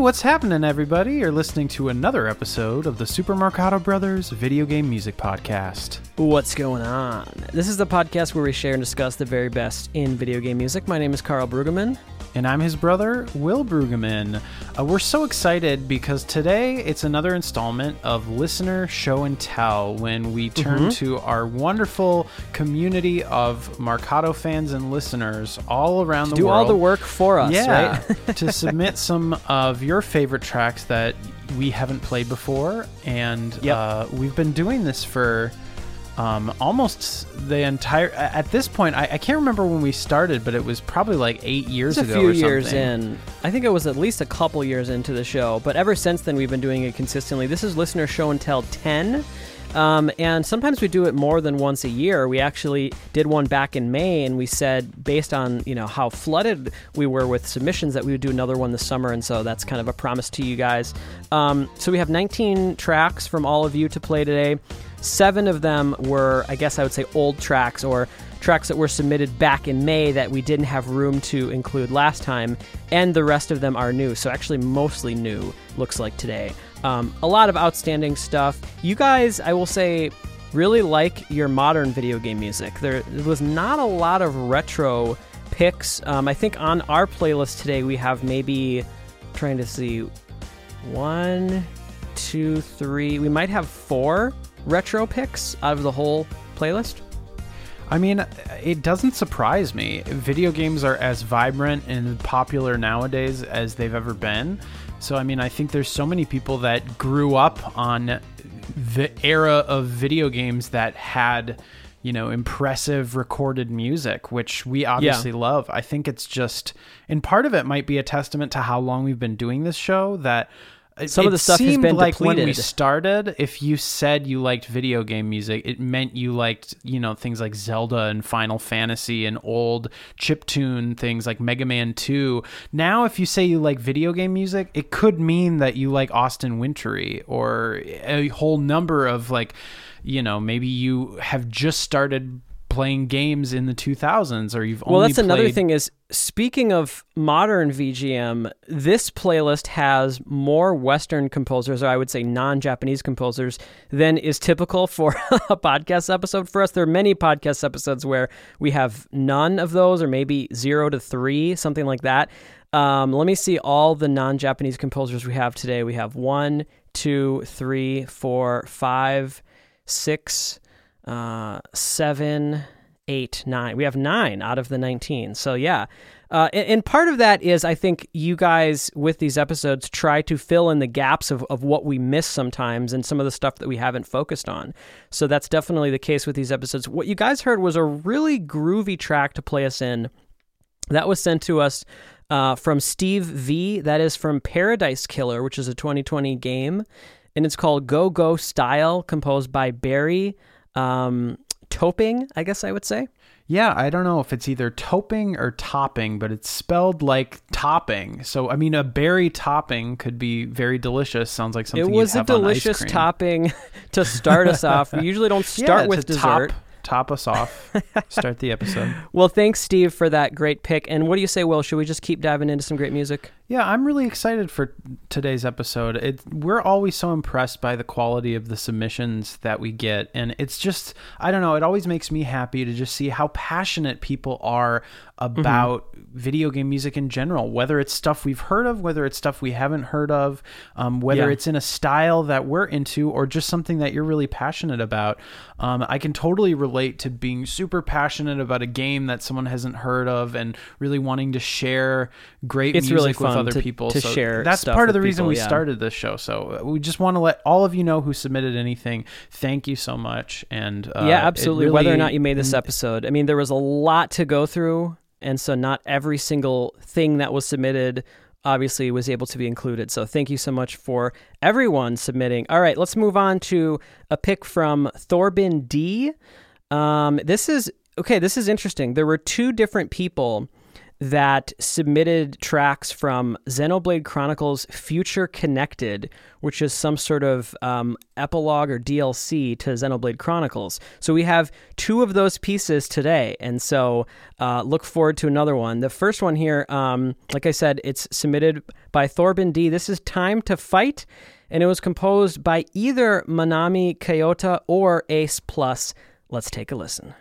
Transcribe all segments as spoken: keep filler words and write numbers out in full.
what's happening, everybody? You're listening to another episode of the Supermercado Brothers Video Game Music Podcast. What's going on? This is the podcast where we share and discuss the very best in video game music. My name is Carl Brueggemann. And I'm his brother, Will Brueggemann. Uh, we're so excited because today it's another installment of Listener Show and Tell when we turn mm-hmm. to our wonderful community of Mercado fans and listeners all around to the do world. Do all the work for us, yeah, right? To submit some of your favorite tracks that we haven't played before. And yep. uh, we've been doing this for... Um, almost the entire, at this point, I, I can't remember when we started, but it was probably like eight years ago or something. It's a few years in. I think it was at least a couple years into the show, but ever since then we've been doing it consistently. This is Listener Show and Tell ten, um, and sometimes we do it more than once a year. We actually did one back in May, and we said, based on, you know, how flooded we were with submissions, that we would do another one this summer, and so that's kind of a promise to you guys. Um, so we have nineteen tracks from all of you to play today. Seven of them were, I guess I would say, old tracks or tracks that were submitted back in May that we didn't have room to include last time, and the rest of them are new. So actually mostly new, looks like today. Um, a lot of outstanding stuff. You guys, I will say, really like your modern video game music. There was not a lot of retro picks. Um, I think on our playlist today we have maybe, I'm trying to see, one, two, three, we might have four retro picks out of the whole playlist. I mean, it doesn't surprise me. Video games are as vibrant and popular nowadays as they've ever been. So, I mean, I think there's so many people that grew up on the era of video games that had, you know, impressive recorded music, which we obviously yeah. love. I think it's just, and part of it might be a testament to how long we've been doing this show that some of the stuff has been like depleted. When we started, if you said you liked video game music, it meant you liked, you know, things like Zelda and Final Fantasy and old chiptune things like Mega Man two. Now, if you say you like video game music, it could mean that you like Austin Wintry or a whole number of, like, you know, maybe you have just started playing games in the two thousands, or you've only well that's played... Another thing is, speaking of modern V G M, this playlist has more Western composers, or I would say non-Japanese composers, than is typical for a podcast episode for us. There are many podcast episodes where we have none of those, or maybe zero to three, something like that. Um let me see all the non-Japanese composers we have today. We have one two three four five six, Uh, seven, eight, nine. We have nine out of the nineteen. So yeah, uh, and, and part of that is, I think you guys with these episodes try to fill in the gaps of, of what we miss sometimes and some of the stuff that we haven't focused on. So that's definitely the case with these episodes. What you guys heard was a really groovy track to play us in that was sent to us uh, from Steve V. That is from Paradise Killer, which is a twenty twenty game, and it's called Go Go Style, composed by Barry Um, Topping, I guess I would say. Yeah, I don't know if it's either Topping or Topping, but it's spelled like topping. So, I mean, a berry topping could be very delicious. Sounds like something. It was you'd have a delicious topping to start us off. We usually don't start yeah, with dessert. Top, top us off. Start the episode. Well, thanks, Steve, for that great pick. And what do you say, Will? Should we just keep diving into some great music? Yeah, I'm really excited for today's episode. It, we're always so impressed by the quality of the submissions that we get. And it's just, I don't know, it always makes me happy to just see how passionate people are about mm-hmm. video game music in general, whether it's stuff we've heard of, whether it's stuff we haven't heard of, um, whether yeah. it's in a style that we're into or just something that you're really passionate about. Um, I can totally relate to being super passionate about a game that someone hasn't heard of and really wanting to share great it's music really fun. With other to, people to so share that's part of the people, reason we yeah. started this show. So we just want to let all of you know who submitted anything, thank you so much. And uh, yeah, absolutely, really, whether or not you made this episode, I mean, there was a lot to go through, and so not every single thing that was submitted obviously was able to be included. So thank you so much for everyone submitting. All right, let's move on to a pick from Thorben D. um this is okay this is interesting. There were two different people that submitted tracks from Xenoblade Chronicles Future Connected, which is some sort of um, epilogue or D L C to Xenoblade Chronicles. So we have two of those pieces today, and so uh, look forward to another one. The first one here, um, like I said, it's submitted by Thorben D. This is Time to Fight, and it was composed by either Manami Kiyota or Ace Plus. Let's take a listen.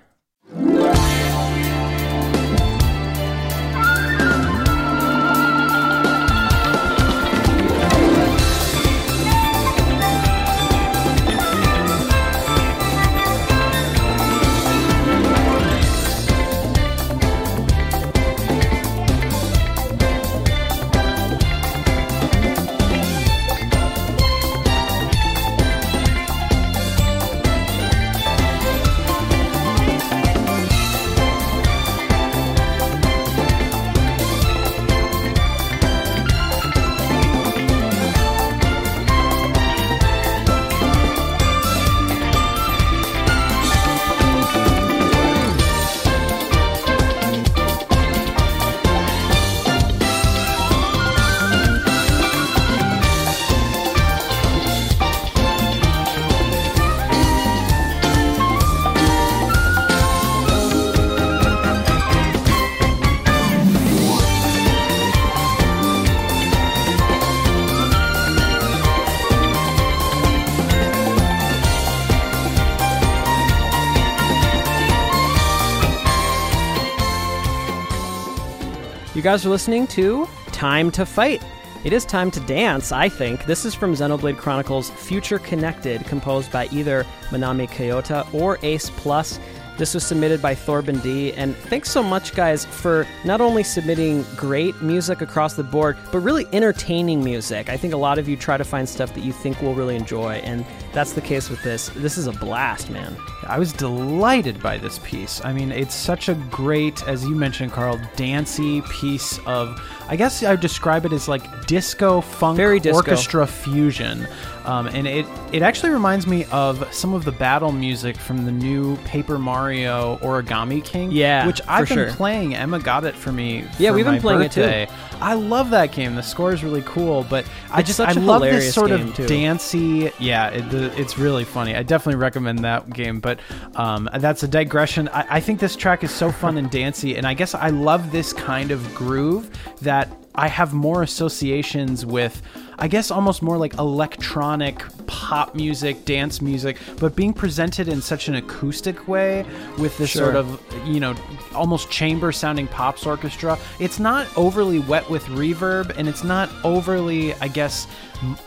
You guys are listening to Time to Fight. It is time to dance, I think. This is from Xenoblade Chronicles Future Connected, composed by either Manami Kiyota or Ace Plus. This was submitted by Thorben D. And thanks so much, guys, for not only submitting great music across the board, but really entertaining music. I think a lot of you try to find stuff that you think we'll really enjoy, and that's the case with this. This is a blast, man. I was delighted by this piece. I mean, it's such a great, as you mentioned, Carl, dancey piece of, I guess I'd describe it as like disco funk Very disco. orchestra fusion. Um, and it, it actually reminds me of some of the battle music from the new Paper Mario Origami King, yeah, which I've been sure. playing. Emma got it for me yeah, for we've my been playing birthday. It too. I love that game. The score is really cool, but it's I just I love this sort of too. dancey. Yeah, it, it's really funny. I definitely recommend that game, but um, that's a digression. I, I think this track is so fun and dancey, and I guess I love this kind of groove that I have more associations with, I guess almost more like electronic pop music, dance music, but being presented in such an acoustic way with this sure. sort of, you know, almost chamber sounding pops orchestra. It's not overly wet with reverb, and it's not overly, I guess,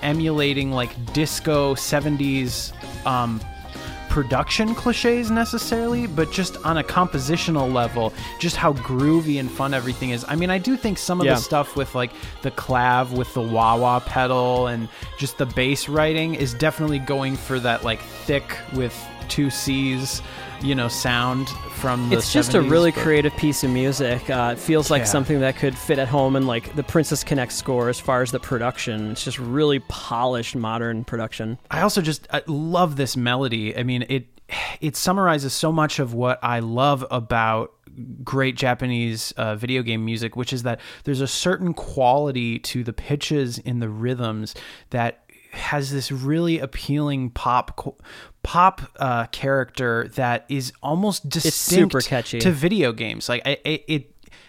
emulating like disco seventies um production cliches necessarily, but just on a compositional level, just how groovy and fun everything is. I mean, I do think some of yeah. the stuff with like the clav with the wah-wah pedal and just the bass writing is definitely going for that like thick with two C's, you know, sound from the It's just seventies, a really but... creative piece of music. Uh, it feels like yeah. something that could fit at home in like the Princess Connect score as far as the production. It's just really polished modern production. I also just I love this melody. I mean, it it summarizes so much of what I love about great Japanese uh, video game music, which is that there's a certain quality to the pitches in the rhythms that has this really appealing pop pop uh, character that is almost distinct it's super catchy. to video games. Like it, it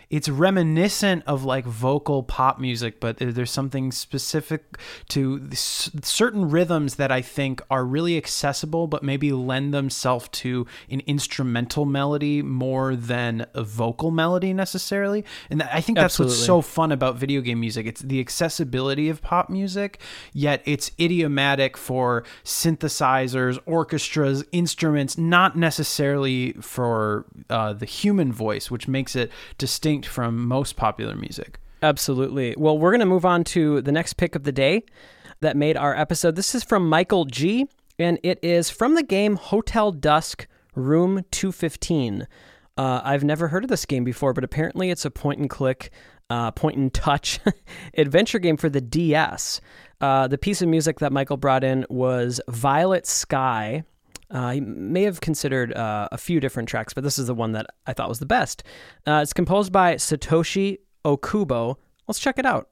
it's reminiscent of like vocal pop music, but there's something specific to s- certain rhythms that I think are really accessible, but maybe lend themselves to an instrumental melody more than a vocal melody necessarily. And th- I think that's Absolutely. what's so fun about video game music. It's the accessibility of pop music, yet it's idiomatic for synthesizers, orchestras, instruments, not necessarily for uh, the human voice, which makes it distinct from most popular music. Absolutely. Well, we're going to move on to the next pick of the day that made our episode. This is from Michael G, and it is from the game Hotel Dusk, Room two fifteen. Uh, I've never heard of this game before, but apparently it's a point-and-click, uh, point-and-touch adventure game for the D S. Uh, the piece of music that Michael brought in was Violet Sky, Uh, he may have considered uh, a few different tracks, but this is the one that I thought was the best. Uh, it's composed by Satoshi Okubo. Let's check it out.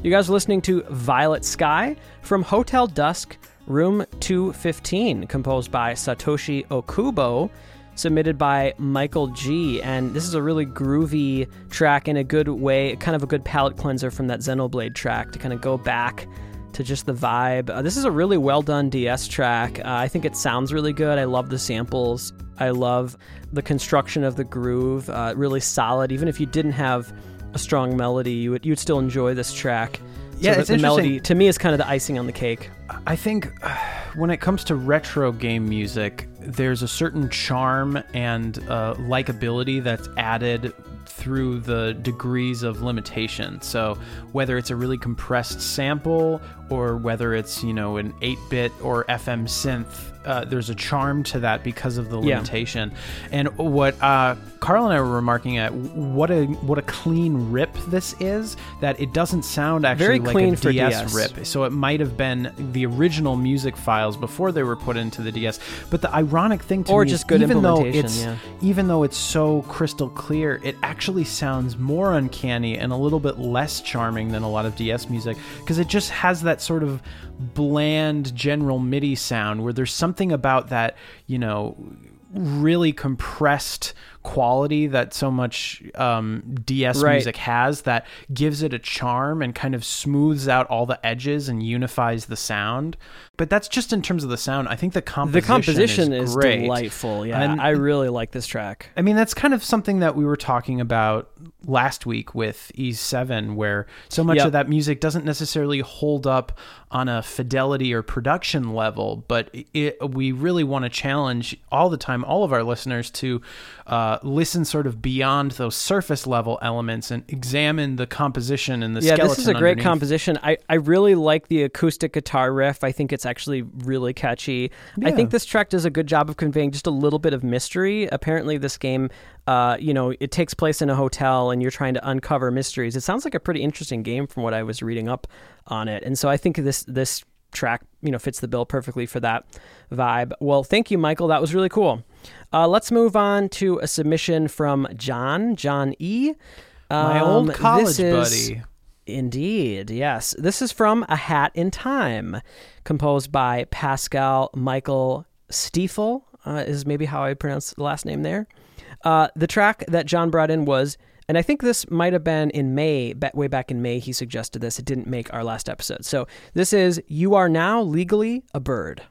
You guys are listening to Violet Sky from Hotel Dusk, Room two fifteen, composed by Satoshi Okubo, submitted by Michael G. And this is a really groovy track in a good way, kind of a good palate cleanser from that Xenoblade track to kind of go back to just the vibe. Uh, this is a really well done D S track. Uh, I think it sounds really good. I love the samples. I love the construction of the groove, uh, really solid. Even if you didn't have a strong melody, you would you'd still enjoy this track. So yeah, it's the melody to me is kind of the icing on the cake. I think uh, when it comes to retro game music, there's a certain charm and uh, likability that's added through the degrees of limitation. So whether it's a really compressed sample or whether it's, you know, an eight-bit or F M synth, uh, there's a charm to that because of the limitation. Yeah. And what uh, Carl and I were remarking at, what a what a clean rip this is, that it doesn't sound actually very like clean a for D S, D S rip. So it might have been the original music files before they were put into the D S. But the ironic thing to or me just is good even, though it's, yeah. even though it's so crystal clear, it actually sounds more uncanny and a little bit less charming than a lot of D S music because it just has that sort of bland general MIDI sound where there's something about that, you know, really compressed quality that so much um, D S right. music has that gives it a charm and kind of smooths out all the edges and unifies the sound. But that's just in terms of the sound. I think the composition, the composition is, is great. Delightful. Yeah, and I really like this track. I mean, that's kind of something that we were talking about last week with E seven, where so much yep. of that music doesn't necessarily hold up on a fidelity or production level, but it, we really want to challenge all the time all of our listeners to uh, listen sort of beyond those surface level elements and examine the composition and the yeah, skeleton. Yeah, this is a great underneath. composition. I, I really like the acoustic guitar riff. I think it's actually really catchy. Yeah. I think this track does a good job of conveying just a little bit of mystery. Apparently this game, uh, you know, it takes place in a hotel and you're trying to uncover mysteries. It sounds like a pretty interesting game from what I was reading up on it. And so I think this this track, you know, fits the bill perfectly for that vibe. Well, thank you, Michael. That was really cool. Uh, let's move on to a submission from John, John E. Um, My old college is, buddy. Indeed, yes. This is from A Hat in Time, composed by Pascal Michael Stiefel, uh, is maybe how I pronounce the last name there. Uh, the track that John brought in was, and I think this might have been in May, way back in May, he suggested this. It didn't make our last episode. So this is You Are Now Legally a Bird.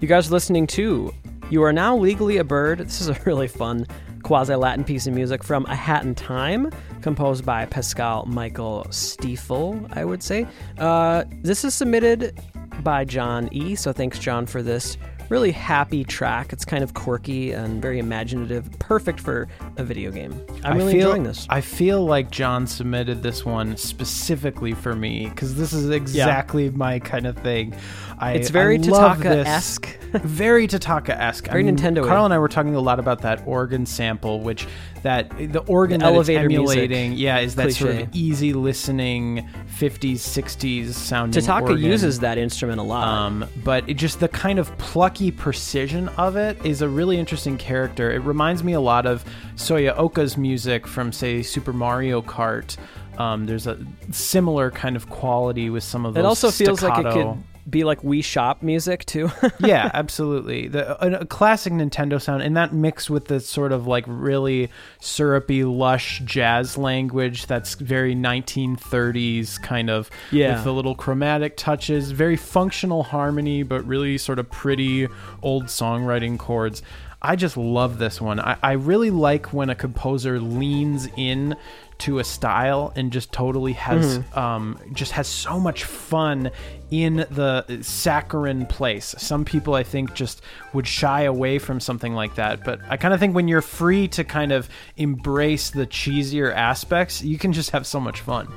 You guys are listening to You Are Now Legally a Bird. This is a really fun quasi-Latin piece of music from A Hat in Time, composed by Pascal Michael Stiefel, I would say. Uh, this is submitted by John E, so thanks, John, for this really happy track. It's kind of quirky and very imaginative, perfect for a video game. I'm really feel, enjoying this. I feel like John submitted this one specifically for me, because this is exactly yeah. my kind of thing. I, it's very Tatanka-esque. Very Tatanka-esque. Very I mean, Nintendo. Carl and I were talking a lot about that organ sample, which that the organ the that it's emulating, music, yeah, is that cliche. Sort of easy listening fifties, sixties sounding. Tatanka organ. uses that instrument a lot, um, but it just the kind of plucky precision of it is a really interesting character. It reminds me a lot of Soya Oka's music from, say, Super Mario Kart. Um, there's a similar kind of quality with some of those. It also staccato. feels like it could be like Wii Shop music too. Yeah, absolutely. The a, a classic Nintendo sound, and that mixed with the sort of like really syrupy, lush jazz language that's very nineteen thirties kind of, yeah, with the little chromatic touches, very functional harmony, but really sort of pretty old songwriting chords. I just love this one. I, I really like when a composer leans in to a style and just totally has mm. um, just has so much fun in the saccharine place. Some people, I think, just would shy away from something like that. But I kind of think when you're free to kind of embrace the cheesier aspects, you can just have so much fun.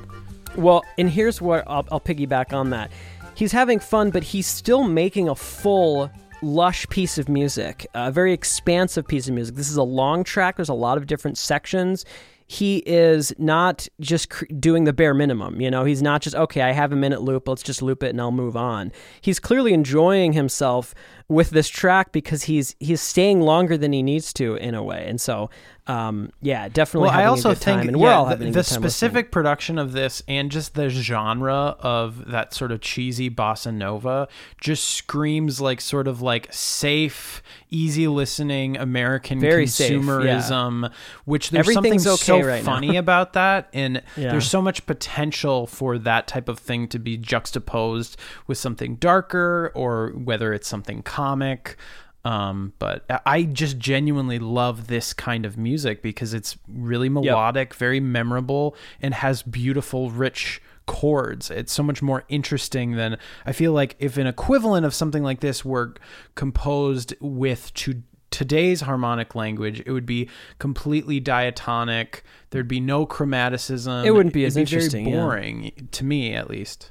Well, and here's where I'll, I'll piggyback on that. He's having fun, but he's still making a full lush piece of music, a very expansive piece of music. This is a long track. There's a lot of different sections. He is not just cr- doing the bare minimum, you know? He's not just, okay, I have a minute loop, let's just loop it and I'll move on. He's clearly enjoying himself with this track because he's he's staying longer than he needs to in a way. And so, um, yeah, definitely well, having I also a good think, time. And yeah, we're all having the, a good the time. The specific listening. production of this and just the genre of that sort of cheesy bossa nova just screams like sort of like safe, easy listening American Very consumerism, safe, yeah. which there's something okay so right funny now. about that. And yeah. there's so much potential for that type of thing to be juxtaposed with something darker, or whether it's something comic, um but I just genuinely love this kind of music because it's really melodic, yep. very memorable, and has beautiful, rich chords. It's so much more interesting than I feel like if an equivalent of something like this were composed with to today's harmonic language, it would be completely diatonic. There'd be no chromaticism. It wouldn't be It'd as be interesting very boring, yeah. to me at least.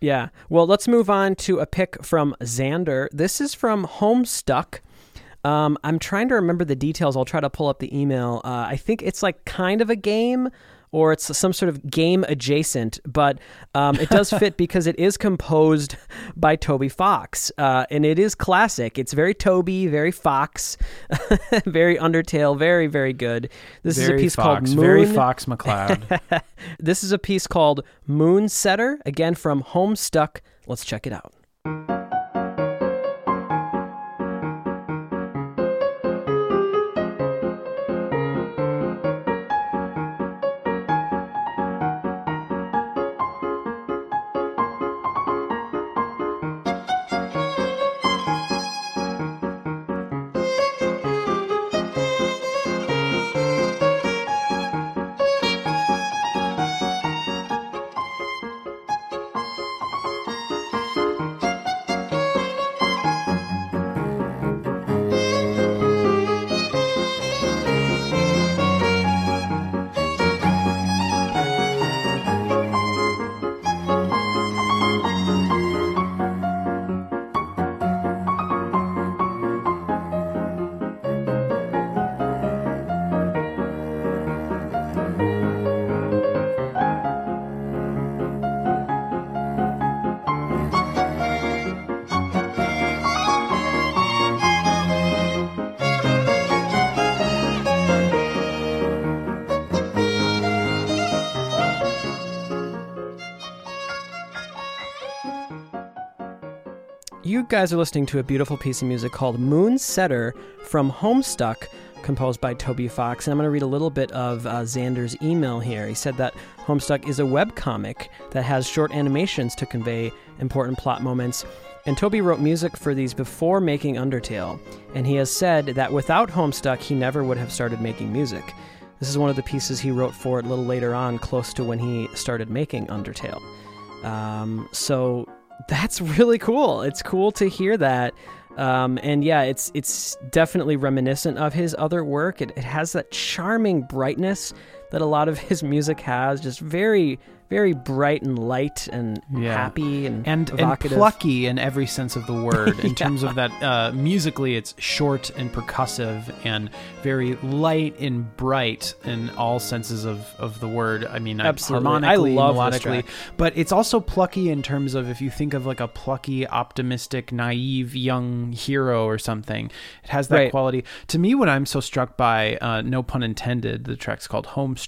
Yeah. Well, let's move on to a pick from Xander. This is from Homestuck. Um, I'm trying to remember the details. I'll try to pull up the email. Uh, I think it's like kind of a game, or it's some sort of game adjacent, but um, it does fit because it is composed by Toby Fox, uh, and it is classic. It's very Toby, very Fox, very Undertale, very, very good. This very is a piece Fox, called Moon... Very Fox McCloud. This is a piece called Moon Setter, again from Homestuck. Let's check it out. You guys are listening to a beautiful piece of music called Moon Setter from Homestuck composed by Toby Fox. And I'm going to read a little bit of uh, Xander's email here. He said that Homestuck is a webcomic that has short animations to convey important plot moments. And Toby wrote music for these before making Undertale. And he has said that without Homestuck, he never would have started making music. This is one of the pieces he wrote for it a little later on, close to when he started making Undertale. Um, so that's really cool. It's cool to hear that. Um, and yeah, it's it's definitely reminiscent of his other work. It, it has that charming brightness that a lot of his music has, just very, very bright and light and yeah. happy and and, and plucky in every sense of the word. In yeah. terms of that, uh, musically, it's short and percussive and very light and bright in all senses of, of the word. I mean, absolutely. Harmonically, I love melodically, but it's also plucky in terms of, if you think of like a plucky, optimistic, naive young hero or something, it has that right. quality. To me, what I'm so struck by, uh, no pun intended, the track's called Homestuck.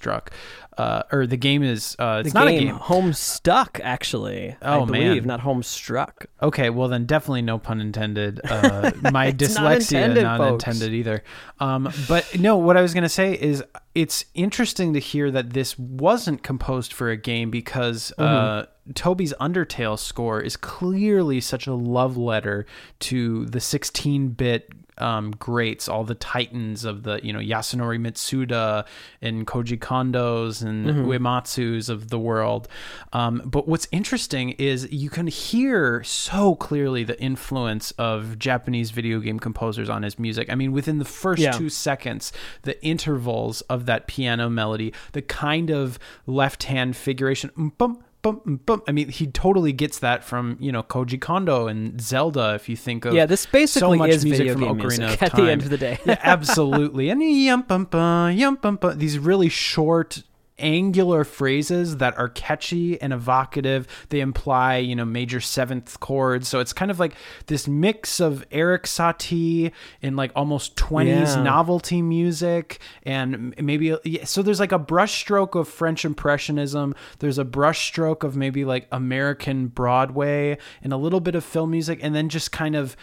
Uh, or the game is uh, it's the not game. a game. Homestuck, actually. Oh, I believe, man. Not Homestruck. Okay, well then definitely no pun intended. Uh, my dyslexia not intended, not folks. intended either. Um, but no, what I was gonna say is it's interesting to hear that this wasn't composed for a game, because mm-hmm. uh, Toby's Undertale score is clearly such a love letter to the sixteen-bit. Um, greats, all the titans of the, you know, Yasunori Mitsuda and Koji Kondos and mm-hmm. Uematsus of the world. Um, but what's interesting is you can hear so clearly the influence of Japanese video game composers on his music. I mean, within the first yeah. two seconds, the intervals of that piano melody, the kind of left-hand figuration, mm-bum, I mean, he totally gets that from, you know, Koji Kondo and Zelda, if you think of yeah, this basically so much is music from Ocarina of Time. At the end of the day. Yeah, absolutely. And yum bum bum, yum bum bum, these really short, angular phrases that are catchy and evocative. They imply, you know, major seventh chords. So it's kind of like this mix of Eric Satie and like almost twenties yeah. novelty music, and maybe so there's like a brushstroke of French Impressionism, there's a brushstroke of maybe like American Broadway, and a little bit of film music, and then just kind of,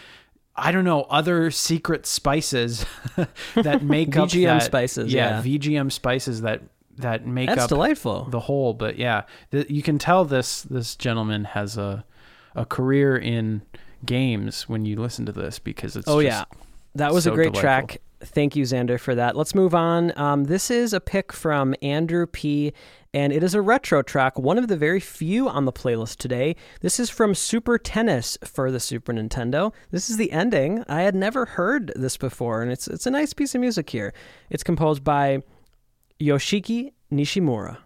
I don't know, other secret spices that make up V G M that, spices. Yeah, yeah, V G M spices that that make That's up delightful. the whole, but yeah, th- you can tell this, this gentleman has a, a career in games when you listen to this, because it's, oh just yeah, that was so a great delightful. track. Thank you, Xander, for that. Let's move on. Um, this is a pick from Andrew P, and it is a retro track, one of the very few on the playlist today. This is from Super Tennis for the Super Nintendo. This is the ending. I had never heard this before, and it's, it's a nice piece of music here. It's composed by Yoshiki Nishimura.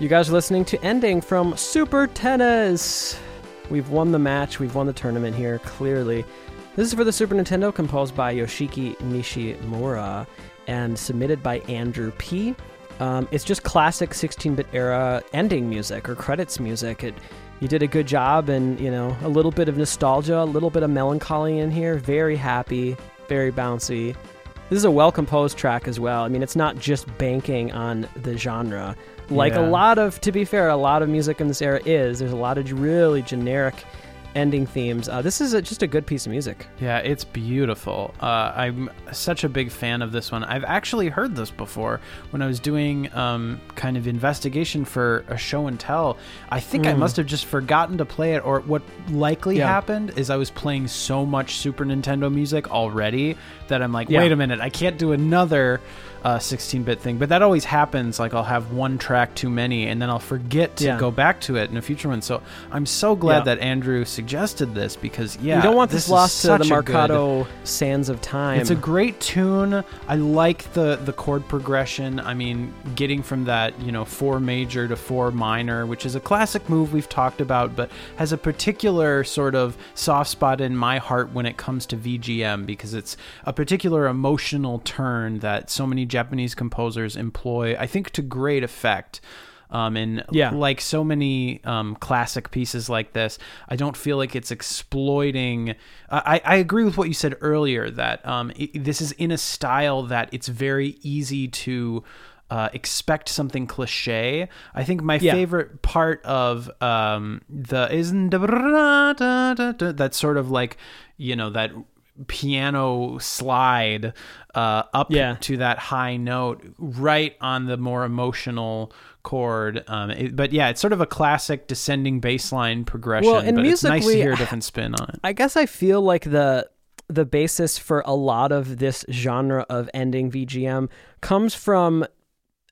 You guys are listening to Ending from Super Tennis. We've won the match. We've won the tournament here, clearly. This is for the Super Nintendo, composed by Yoshiki Nishimura and submitted by Andrew P. Um, it's just classic sixteen-bit era ending music or credits music. It, you did a good job, and, you know, a little bit of nostalgia, a little bit of melancholy in here. Very happy, very bouncy. This is a well-composed track as well. I mean, it's not just banking on the genre. Like yeah. a lot of, to be fair, a lot of music in this era is. There's a lot of really generic ending themes. Uh, this is a, just a good piece of music. Yeah, it's beautiful. Uh, I'm such a big fan of this one. I've actually heard this before when I was doing um, kind of investigation for a show and tell. I think mm. I must have just forgotten to play it, or what likely yeah. happened is I was playing so much Super Nintendo music already that I'm like, yeah. wait a minute, I can't do another uh, sixteen-bit thing. But that always happens. Like, I'll have one track too many, and then I'll forget to yeah. go back to it in a future one. So I'm so glad yeah. that Andrew suggested this, because yeah, you don't want this, this lost to the Mercado good, sands of time. It's a great tune. I like the the chord progression. I mean, getting from that, you know, four major to four minor, which is a classic move we've talked about, but has a particular sort of soft spot in my heart when it comes to V G M, because it's a particular emotional turn that so many Japanese composers employ, I think, to great effect. Um, and yeah. like so many um, classic pieces like this, I don't feel like it's exploiting. Uh, I, I agree with what you said earlier, that um, it, this is in a style that it's very easy to uh, expect something cliche. I think my yeah. favorite part of um, the isn't that sort of like, you know, that piano slide uh, up yeah. to that high note right on the more emotional chord, um, it, but yeah, it's sort of a classic descending bassline progression. Well, and but musically, it's nice to hear a different spin on it. I guess I feel like the the basis for a lot of this genre of ending V G M comes from,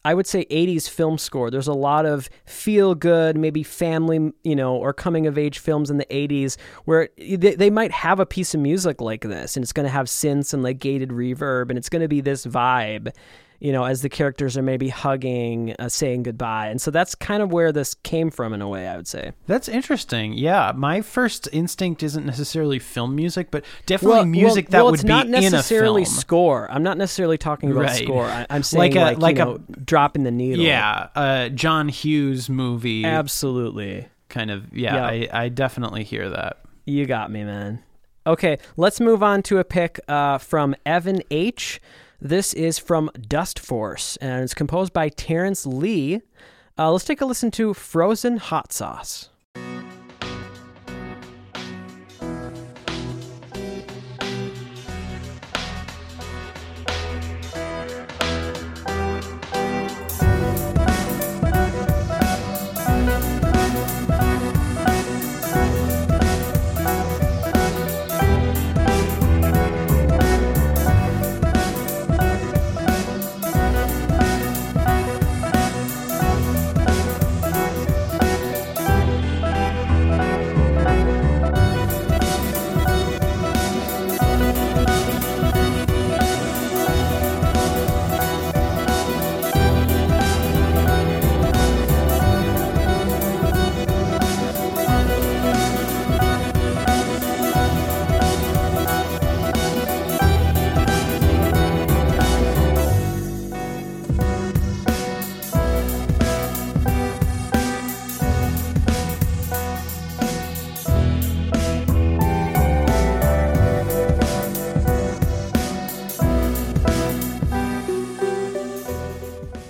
I would say, eighties film score. There's a lot of feel good, maybe family, you know, or coming of age films in the eighties where they, they might have a piece of music like this, and it's going to have synths and like gated reverb, and it's going to be this vibe, you know, as the characters are maybe hugging, uh, saying goodbye. And so that's kind of where this came from in a way, I would say. That's interesting. Yeah. My first instinct isn't necessarily film music, but definitely well, music well, that well, would be in a film. It's not necessarily score. I'm not necessarily talking about right. score. I, I'm saying like, a, like, like you know, a drop in the needle. Yeah. Uh, John Hughes movie. Absolutely. Kind of. Yeah. Yep. I, I definitely hear that. You got me, man. Okay. Let's move on to a pick uh, from Evan H. This is from Dust Force, and it's composed by Terrence Lee. Uh, let's take a listen to Frozen Hot Sauce.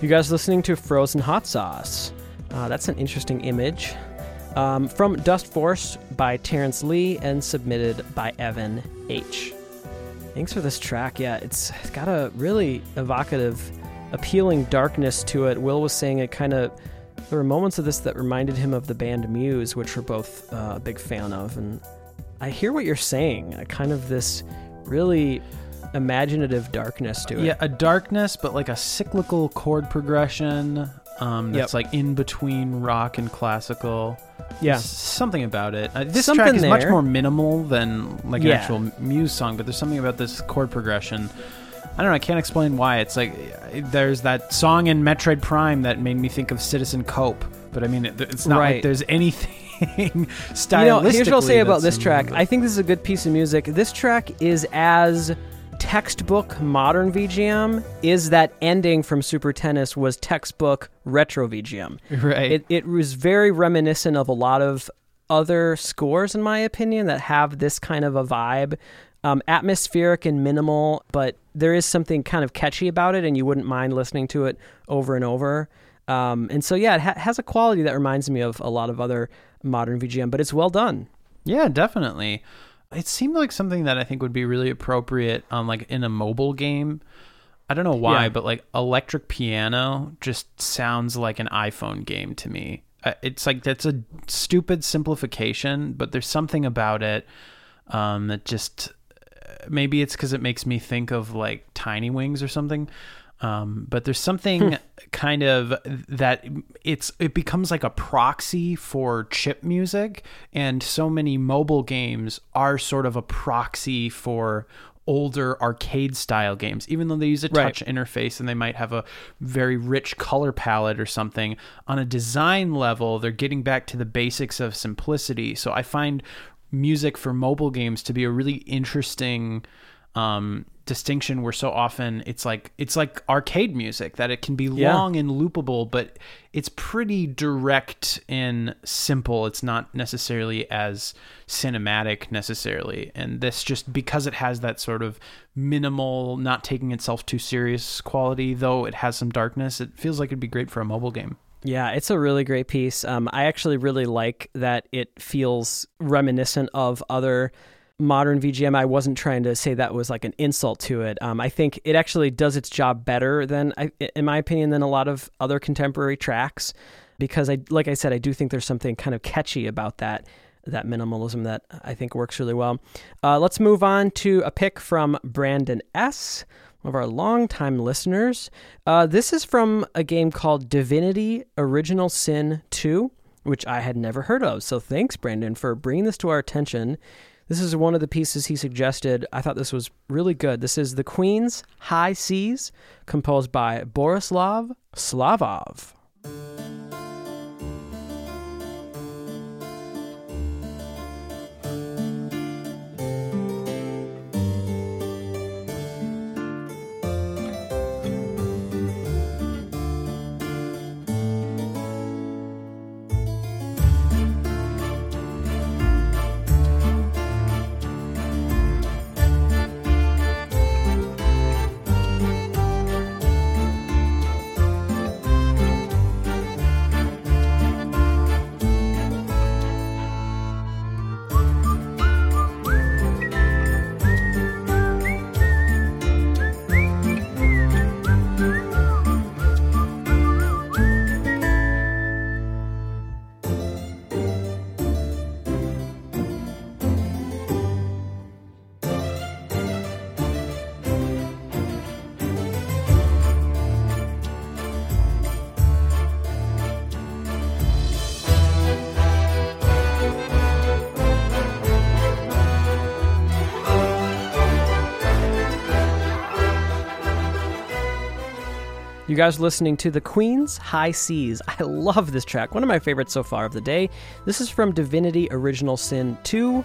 You guys listening to Frozen Hot Sauce. Uh, that's an interesting image. Um, from Dust Force by Terrence Lee and submitted by Evan H. Thanks for this track. Yeah, it's, it's got a really evocative, appealing darkness to it. Will was saying it kind of, there were moments of this that reminded him of the band Muse, which we're both uh, a big fan of. And I hear what you're saying, uh, kind of this really imaginative darkness to it. Yeah, a darkness, but like a cyclical chord progression um, that's yep. like in between rock and classical. Yeah. There's something about it. Uh, this something track is there. Much more minimal than like an yeah. actual Muse song, but there's something about this chord progression. I don't know, I can't explain why. It's like there's that song in Metroid Prime that made me think of Citizen Cope, but I mean, it, it's not right. like there's anything stylistically. You know, here's what I'll say about this track. I think this is a good piece of music. This track is as textbook modern V G M is that ending from Super Tennis was textbook retro V G M. Right. It, it was very reminiscent of a lot of other scores, in my opinion, that have this kind of a vibe. Um, atmospheric and minimal, but there is something kind of catchy about it, and you wouldn't mind listening to it over and over. Um, and so, yeah, it ha- has a quality that reminds me of a lot of other modern V G M, but it's well done. Yeah, definitely. It seemed like something that I think would be really appropriate um, like in a mobile game. I don't know why, yeah. but like electric piano just sounds like an iPhone game to me. It's like, that's a stupid simplification, but there's something about it um, that just, maybe it's because it makes me think of like Tiny Wings or something. Um, but there's something hmm. kind of that it's it becomes like a proxy for chip music, and so many mobile games are sort of a proxy for older arcade style games, even though they use a touch right. interface and they might have a very rich color palette or something. On a design level, they're getting back to the basics of simplicity. So I find music for mobile games to be a really interesting um distinction, where so often it's like it's like arcade music, that it can be yeah. long and loopable, but it's pretty direct and simple. It's not necessarily as cinematic necessarily, and this, just because it has that sort of minimal, not taking itself too serious quality, though it has some darkness, it feels like it'd be great for a mobile game. Yeah, it's a really great piece. um I actually really like that it feels reminiscent of other modern V G M. I wasn't trying to say that was like an insult to it. Um, I think it actually does its job better than, I, in my opinion, than a lot of other contemporary tracks, because I, like I said, I do think there's something kind of catchy about that, that minimalism that I think works really well. Uh, let's move on to a pick from Brandon S., one of our longtime listeners. Uh, this is from a game called Divinity Original Sin two, which I had never heard of. So thanks, Brandon, for bringing this to our attention. This is one of the pieces he suggested. I thought this was really good. This is The Queen's High Seas, composed by Borislav Slavov. You guys listening to The Queen's High Seas. I love this track. One of my favorites so far of the day. This is from Divinity Original Sin two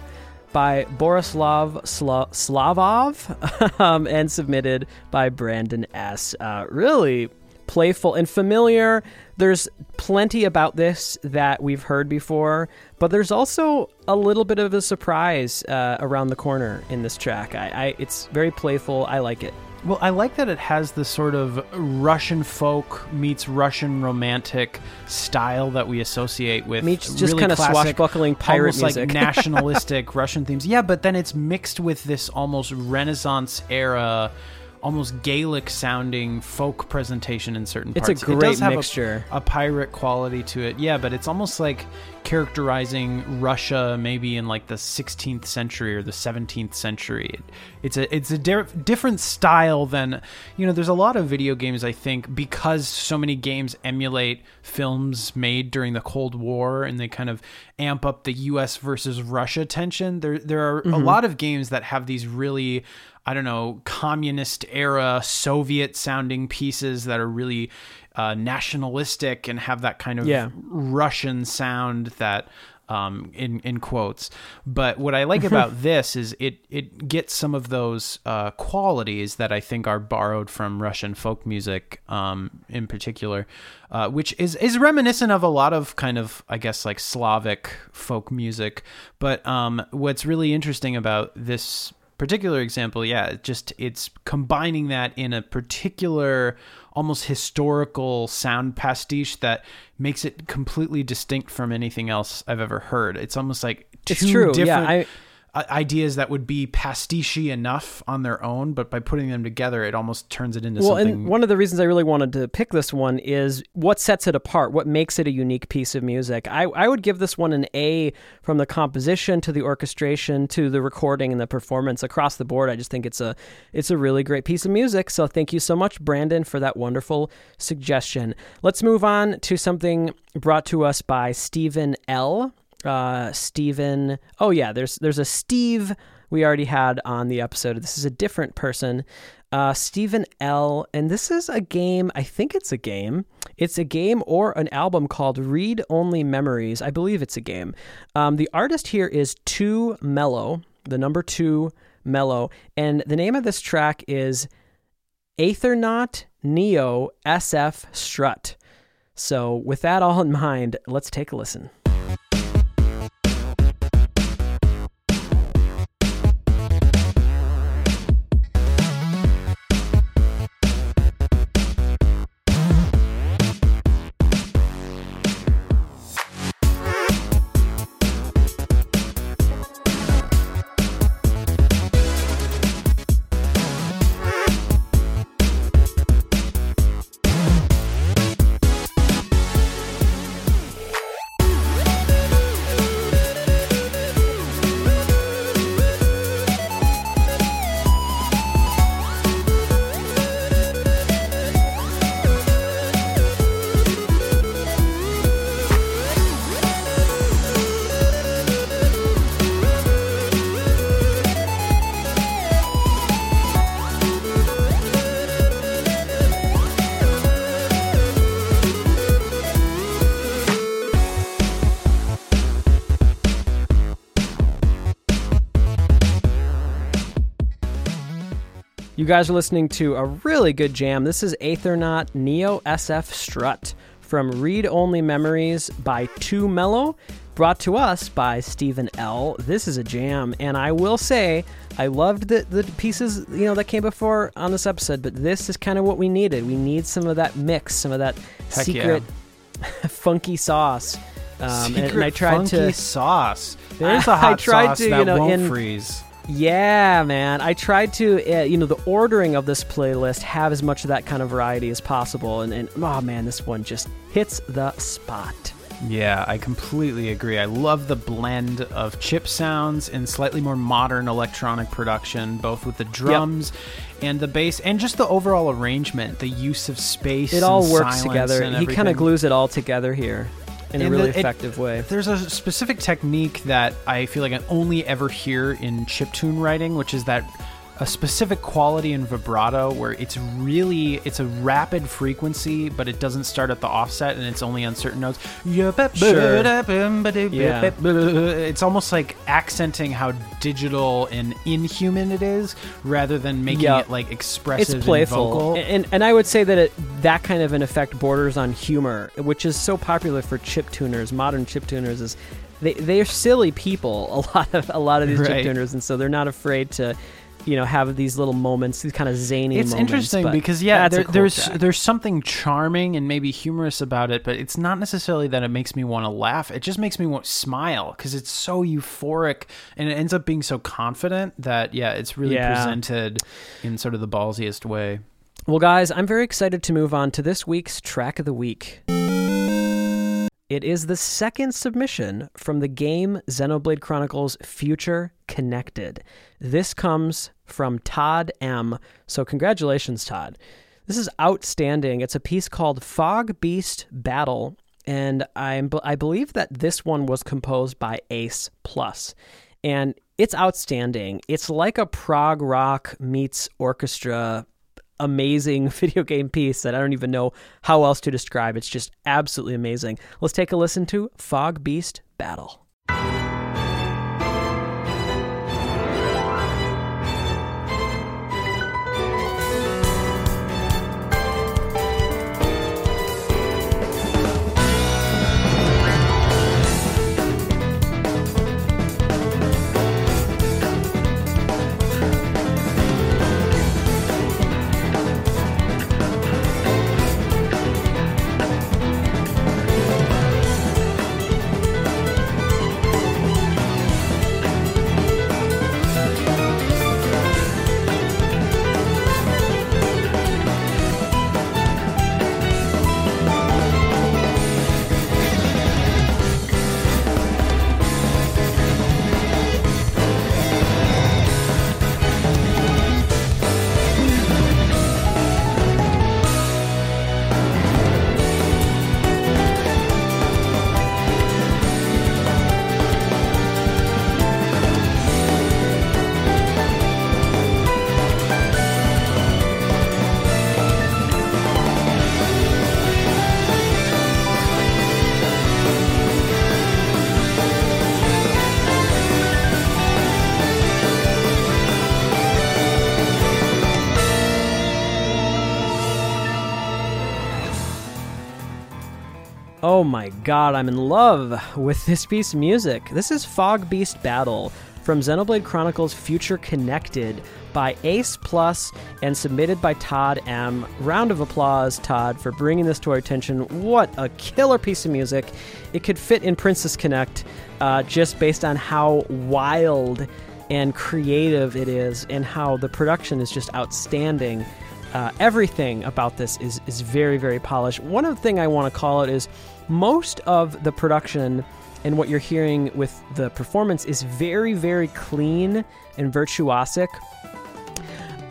by Borislav Sla- Slavov um, and submitted by Brandon S. Uh, really playful and familiar. There's plenty about this that we've heard before, but there's also a little bit of a surprise uh, around the corner in this track. I, I, it's very playful. I like it. Well, I like that it has the sort of Russian folk meets Russian romantic style that we associate with meets just really kind of classic, swashbuckling pirate music, like nationalistic Russian themes. Yeah, but then it's mixed with this almost Renaissance era, almost Gaelic sounding folk presentation in certain parts. It's a great it does have mixture, a, a pirate quality to it. Yeah, but it's almost like characterizing Russia maybe in like the sixteenth century or the seventeenth century. It, it's a it's a di- different style than, you know, there's a lot of video games, I think, because so many games emulate films made during the Cold War and they kind of amp up the U S versus Russia tension. There there are mm-hmm. a lot of games that have these really, I don't know, communist era Soviet sounding pieces that are really Uh, nationalistic and have that kind of yeah. Russian sound that um, in, in quotes. But what I like about this is it, it gets some of those uh, qualities that I think are borrowed from Russian folk music um, in particular, uh, which is, is reminiscent of a lot of kind of, I guess, like Slavic folk music. But um, what's really interesting about this particular example, yeah, just it's combining that in a particular almost historical sound pastiche that makes it completely distinct from anything else I've ever heard. It's almost like two it's true. different yeah, I... ideas that would be pastiche enough on their own, but by putting them together, it almost turns it into well, something. Well, and one of the reasons I really wanted to pick this one is what sets it apart, what makes it a unique piece of music. I, I would give this one an A from the composition to the orchestration to the recording and the performance across the board. I just think it's a it's a really great piece of music. So thank you so much, Brandon, for that wonderful suggestion. Let's move on to something brought to us by Stephen L., Uh, Steven. Oh yeah, there's there's a Steve we already had on the episode. This is a different person. Uh, Steven L. And this is a game. I think it's a game. It's a game or an album called Read Only Memories. I believe it's a game. Um, the artist here is two Mello, the number two Mello. And the name of this track is Aethernaut Neo S F Strut. So with that all in mind, let's take a listen. You guys are listening to a really good jam. This is Aethernaut Neo S F Strut from Read Only Memories by two Mello, brought to us by Stephen L. This is a jam, and I will say I loved the, the pieces you know that came before on this episode, but this is kind of what we needed. We need some of that mix, some of that Heck secret yeah. funky sauce. Um, secret and I tried funky to, sauce. There's a hot I tried sauce to, that you know, won't in, freeze. Yeah, man. I tried to, uh, you know, the ordering of this playlist, have as much of that kind of variety as possible. And, and oh, man, this one just hits the spot. Yeah, I completely agree. I love the blend of chip sounds and slightly more modern electronic production, both with the drums yep. and the bass and just the overall arrangement, the use of space. It all and works together. And he kind of glues it all together here. In a really the, effective it, way. There's a specific technique that I feel like I only ever hear in chiptune writing, which is that a specific quality in vibrato where it's really, it's a rapid frequency, but it doesn't start at the offset and it's only on certain notes. Sure. Yeah. It's almost like accenting how digital and inhuman it is rather than making yeah. it like expressive it's playful. And vocal. And, and I would say that it, that kind of an effect borders on humor, which is so popular for chiptuners, modern chiptuners is they, they're silly people, a lot of, a lot of these right. chiptuners. And so they're not afraid to, you know, have these little moments, these kind of zany it's moments. It's interesting because, yeah, there, cool there's track. there's something charming and maybe humorous about it, but it's not necessarily that it makes me want to laugh. It just makes me want to smile because it's so euphoric and it ends up being so confident that, yeah, it's really yeah. presented in sort of the ballsiest way. Well, guys, I'm very excited to move on to this week's Track of the Week. It is the second submission from the game Xenoblade Chronicles Future Connected. This comes from Todd M. So congratulations, Todd. This is outstanding. It's a piece called Fog Beast Battle, and I I believe that this one was composed by Ace Plus. And it's outstanding. It's like a prog rock meets orchestra amazing video game piece that I don't even know how else to describe. It's just absolutely amazing. Let's take a listen to Fog Beast Battle. Oh my god, I'm in love with this piece of music. This is Fog Beast Battle from Xenoblade Chronicles Future Connected by Ace Plus and submitted by Todd M. Round of applause, Todd, for bringing this to our attention. What a killer piece of music. It could fit in Princess Connect uh, just based on how wild and creative it is and how the production is just outstanding. Uh, everything about this is, is very, very polished. One other thing I want to call it is most of the production and what you're hearing with the performance is very, very clean and virtuosic.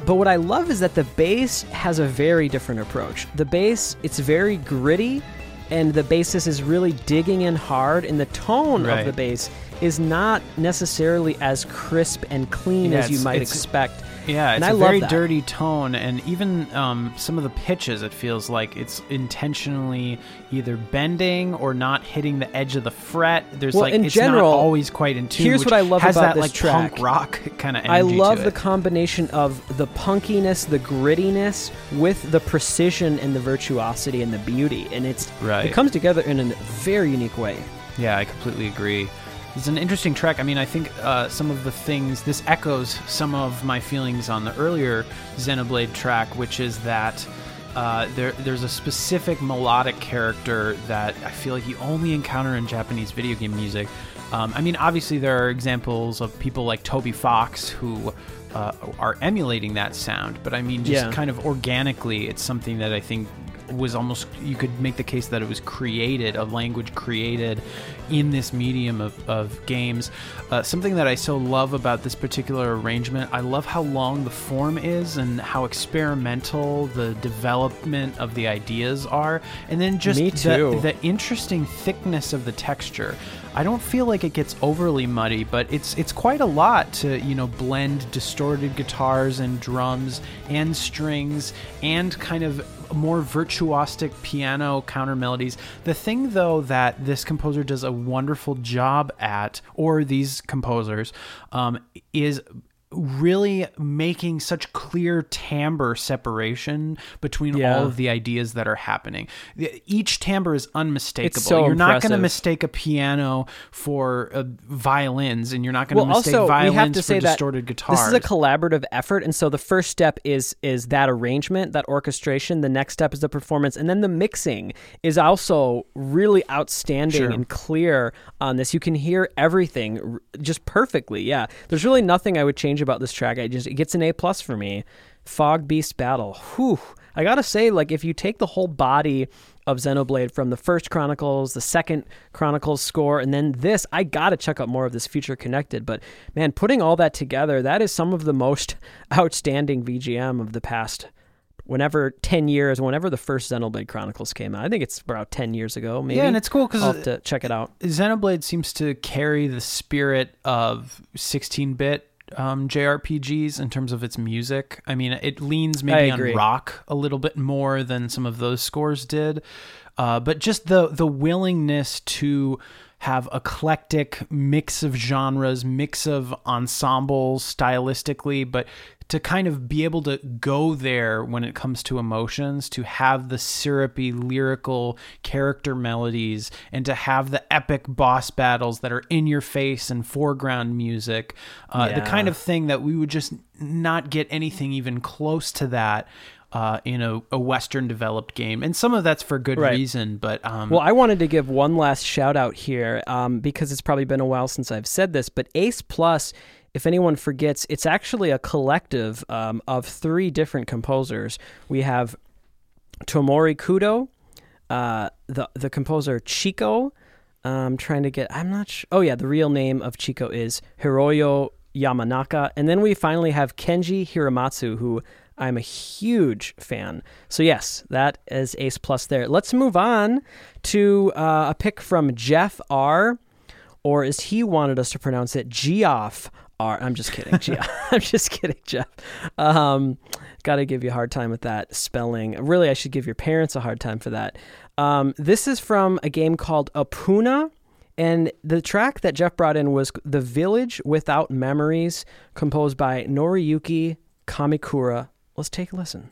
But what I love is that the bass has a very different approach. The bass, it's very gritty, and the bassist is really digging in hard, and the tone right. of the bass is not necessarily as crisp and clean yeah, as you might expect. Yeah, it's and a I very dirty tone, and even um, some of the pitches, it feels like it's intentionally either bending or not hitting the edge of the fret. There's well, like in it's general, not always quite in tune. Here's what I love has about that this like track. Punk rock kind of energy. I love to it. the combination of the punkiness, the grittiness, with the precision and the virtuosity and the beauty, and it's right. it comes together in a very unique way. Yeah, I completely agree. It's an interesting track. I mean, I think uh, some of the things... This echoes some of my feelings on the earlier Xenoblade track, which is that uh, there, there's a specific melodic character that I feel like you only encounter in Japanese video game music. Um, I mean, obviously there are examples of people like Toby Fox who uh, are emulating that sound, but I mean, just yeah. kind of organically, it's something that I think... was almost, you could make the case that it was created, a language created in this medium of, of games. Uh, something that I so love about this particular arrangement, I love how long the form is and how experimental the development of the ideas are. And then just the, the interesting thickness of the texture. I don't feel like it gets overly muddy, but it's it's quite a lot to, you know, blend distorted guitars and drums and strings and kind of more virtuosic piano counter melodies. The thing, though, that this composer does a wonderful job at, or these composers, um, is... really making such clear timbre separation between yeah. all of the ideas that are happening. Each timbre is unmistakable. It's so you're impressive. Not going to mistake a piano for uh, violins, and you're not going to well, mistake also, violins we have to for say distorted guitars. This is a collaborative effort, and so the first step is is that arrangement, that orchestration. The next step is the performance, and then the mixing is also really outstanding sure. and clear on this. You can hear everything just perfectly. Yeah, there's really nothing I would change about this track. I just it gets an A plus for me. Fog Beast Battle. Whew. I gotta say, like, if you take the whole body of Xenoblade from the first Chronicles, the second Chronicles score, and then this, I gotta check out more of this Future Connected. But man, putting all that together, that is some of the most outstanding V G M of the past whenever ten years, whenever the first Xenoblade Chronicles came out. I think it's about ten years ago, maybe. Yeah, and it's cool because I'll have to check it out. Xenoblade seems to carry the spirit of sixteen-bit Um, J R P Gs in terms of its music. I mean, it leans maybe on rock a little bit more than some of those scores did. Uh, but just the the willingness to have eclectic mix of genres, mix of ensembles stylistically, but to kind of be able to go there when it comes to emotions, to have the syrupy lyrical character melodies and to have the epic boss battles that are in your face and foreground music, uh, yeah. the kind of thing that we would just not get anything even close to that uh, in a, a Western developed game. And some of that's for good right. reason, but... Um, well, I wanted to give one last shout out here um, because it's probably been a while since I've said this, but Ace Plus... if anyone forgets, it's actually a collective um, of three different composers. We have Tomori Kudo, uh, the the composer Chico. I'm trying to get... I'm not sure... Oh, yeah, the real name of Chico is Hiroyo Yamanaka. And then we finally have Kenji Hiramatsu, who I'm a huge fan. So, yes, that is Ace Plus there. Let's move on to uh, a pick from Jeff R., or as he wanted us to pronounce it, Geoff. I'm just kidding, Jeff. I'm just kidding, Jeff. Um, gotta give you a hard time with that spelling. Really, I should give your parents a hard time for that. Um, this is from a game called Apuna, and the track that Jeff brought in was The Village Without Memories, composed by Noriyuki Kamikura. Let's take a listen.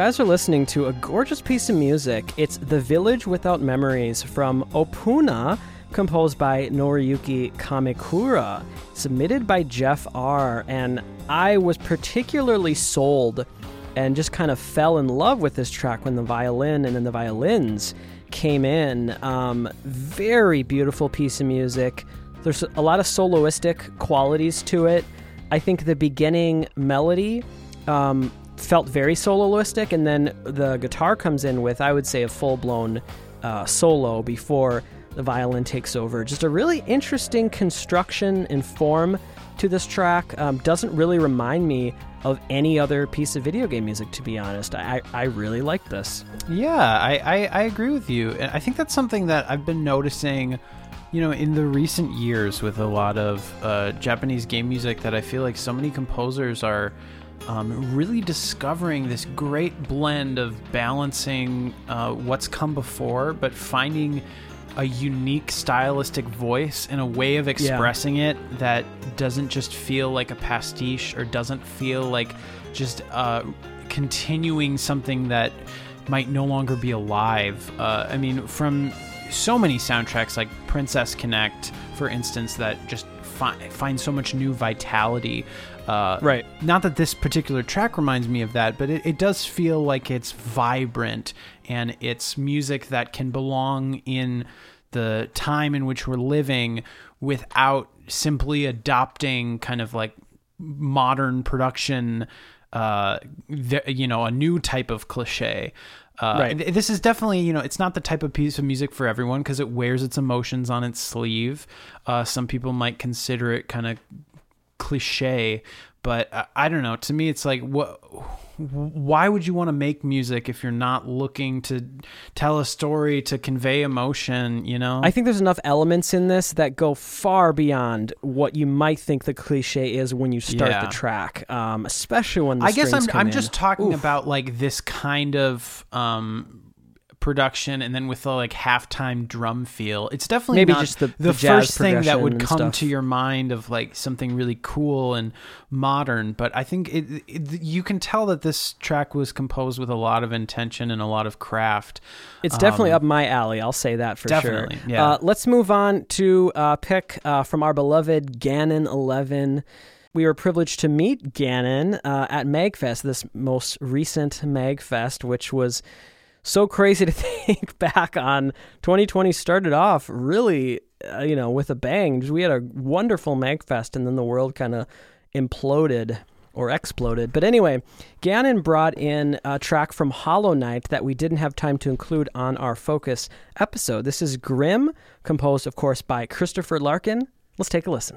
guys are listening to a gorgeous piece of music. It's The Village Without Memories from Opuna, composed by Noriyuki Kamikura, submitted by Jeff R. And I was particularly sold and just kind of fell in love with this track when the violin and then the violins came in. Um, very beautiful piece of music. There's a lot of soloistic qualities to it. I think the beginning melody um, felt very soloistic, and then the guitar comes in with, I would say, a full-blown uh, solo before the violin takes over. Just a really interesting construction and form to this track. Um, doesn't really remind me of any other piece of video game music, to be honest. I, I really like this. Yeah, I, I, I agree with you. And I think that's something that I've been noticing, you know, in the recent years with a lot of uh, Japanese game music, that I feel like so many composers are um, really discovering this great blend of balancing uh, what's come before, but finding a unique stylistic voice and a way of expressing yeah. it that doesn't just feel like a pastiche or doesn't feel like just uh, continuing something that might no longer be alive. Uh, I mean, from so many soundtracks like Princess Connect, for instance, that just fi- find so much new vitality. Uh, right. Not that this particular track reminds me of that, but it, it does feel like it's vibrant, and it's music that can belong in the time in which we're living without simply adopting kind of like modern production, uh, th- you know, a new type of cliche. Uh, right. This is definitely, you know, it's not the type of piece of music for everyone because it wears its emotions on its sleeve. Uh, some people might consider it kind of cliche, but I, I don't know. To me, it's like, what? Why would you want to make music if you're not looking to tell a story, to convey emotion, you know? I think there's enough elements in this that go far beyond what you might think the cliche is when you start yeah. the track, um, especially when the I guess I'm, I'm just talking Oof. about like this kind of um, production, and then with the like halftime drum feel. It's definitely maybe not just the, the, the first thing that would come stuff. to your mind of like something really cool and modern, but I think it, it you can tell that this track was composed with a lot of intention and a lot of craft. It's um, definitely up my alley, I'll say that for definitely, sure. Yeah. Uh, let's move on to uh, pick uh, from our beloved Ganon eleven. We were privileged to meet Ganon uh, at MAGFest, this most recent MAGFest, which was so crazy to think back on. twenty twenty started off really, uh, you know, with a bang. We had a wonderful MAGFest, and then the world kind of imploded or exploded. But anyway, Ganon brought in a track from Hollow Knight that we didn't have time to include on our Focus episode. This is Grimm, composed, of course, by Christopher Larkin. Let's take a listen.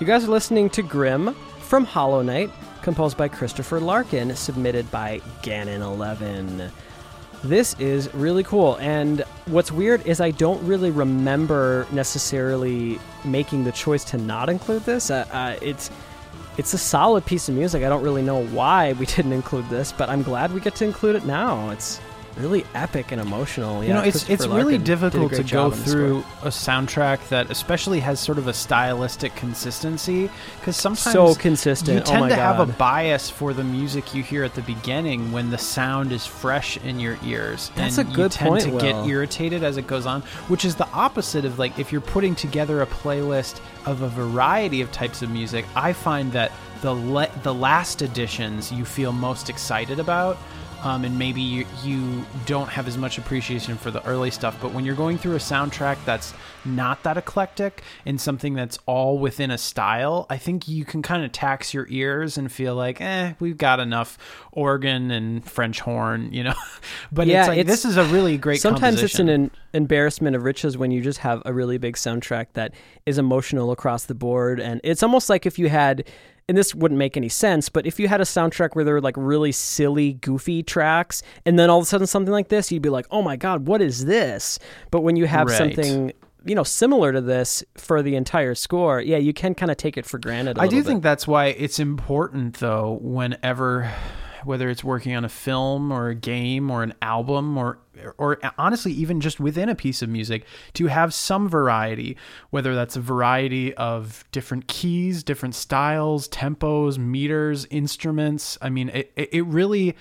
You guys are listening to Grimm from Hollow Knight, composed by Christopher Larkin, submitted by Ganon eleven. This is really cool, and what's weird is I don't really remember necessarily making the choice to not include this. Uh, uh, it's it's a solid piece of music. I don't really know why we didn't include this, but I'm glad we get to include it now. It's really epic and emotional. Yeah, you know, it's it's really difficult to go through a soundtrack that especially has sort of a stylistic consistency, because sometimes so consistent. You tend to have a bias for the music you hear at the beginning when the sound is fresh in your ears. That's a good point. You tend to get irritated as it goes on, which is the opposite of, like, if you're putting together a playlist of a variety of types of music, I find that the le- the last editions you feel most excited about. Um, and maybe you, you don't have as much appreciation for the early stuff, but when you're going through a soundtrack that's not that eclectic and something that's all within a style, I think you can kind of tax your ears and feel like, eh, we've got enough organ and French horn, you know. But yeah, it's like, it's, this is a really great sometimes composition. Sometimes it's an, an embarrassment of riches when you just have a really big soundtrack that is emotional across the board, and it's almost like if you had... and this wouldn't make any sense, but if you had a soundtrack where there were like really silly, goofy tracks, and then all of a sudden something like this, you'd be like, oh my God, what is this? But when you have right. something, you know, similar to this for the entire score, yeah, you can kind of take it for granted. A I do bit. think that's why it's important, though, whenever, whether it's working on a film or a game or an album or or honestly, even just within a piece of music, to have some variety, whether that's a variety of different keys, different styles, tempos, meters, instruments. I mean, it, it really,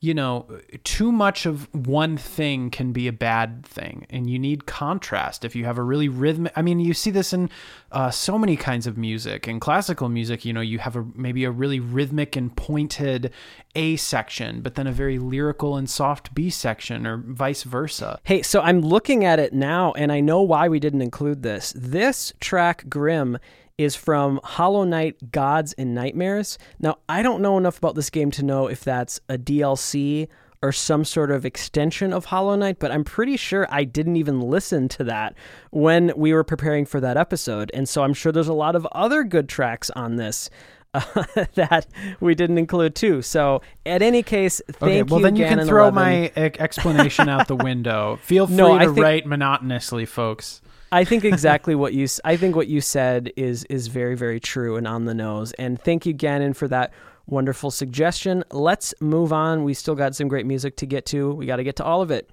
you know, too much of one thing can be a bad thing, and you need contrast. If you have a really rhythmic, I mean, you see this in uh, so many kinds of music. In classical music, you know, you have a maybe a really rhythmic and pointed A section, but then a very lyrical and soft B section, or vice versa. Hey, so I'm looking at it now, and I know why we didn't include this. This track, Grimm, is from Hollow Knight Gods and Nightmares. Now, I don't know enough about this game to know if that's a D L C or some sort of extension of Hollow Knight, but I'm pretty sure I didn't even listen to that when we were preparing for that episode. And so I'm sure there's a lot of other good tracks on this Uh, that we didn't include too. So, at any case, thank okay, well, you. Well, then you Gan can throw eleven. My explanation out the window. Feel free no, to think, write monotonously, folks. I think exactly what you. I think what you said is is very very true and on the nose. And thank you, Gannon, for that wonderful suggestion. Let's move on. We still got some great music to get to. We got to get to all of it.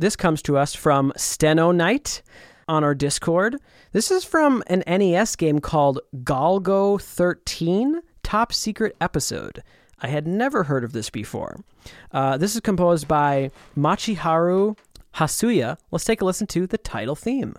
This comes to us from Steno Knight on our Discord. This is from an N E S game called Golgo thirteen Top Secret Episode. I had never heard of this before. Uh, this is composed by Machiharu Hasuya. Let's take a listen to the title theme.